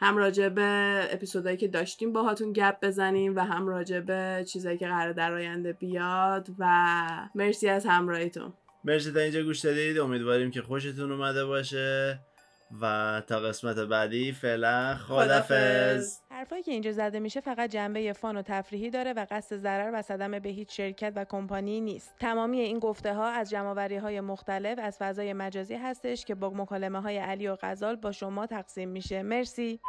هم راجع به اپیزودایی که داشتیم باهاتون گپ بزنیم و هم راجع به چیزایی که قراره در آینده بیاد. و مرسی از همراهیتون. مرسی تا اینجا گوش دادید. امیدواریم که خوشتون اومده باشه و تا قسمت بعدی فعلا خدافظ. حرفایی که اینجا زده میشه فقط جنبه فان و تفریحی داره و قصد ضرر و صدمه به هیچ شرکت و کمپانی نیست. تمامی این گفته ها از جمع‌آوری‌های مختلف از فضای مجازی هستش که با مکالمه‌های علی و غزال با شما تقسیم میشه. مرسی.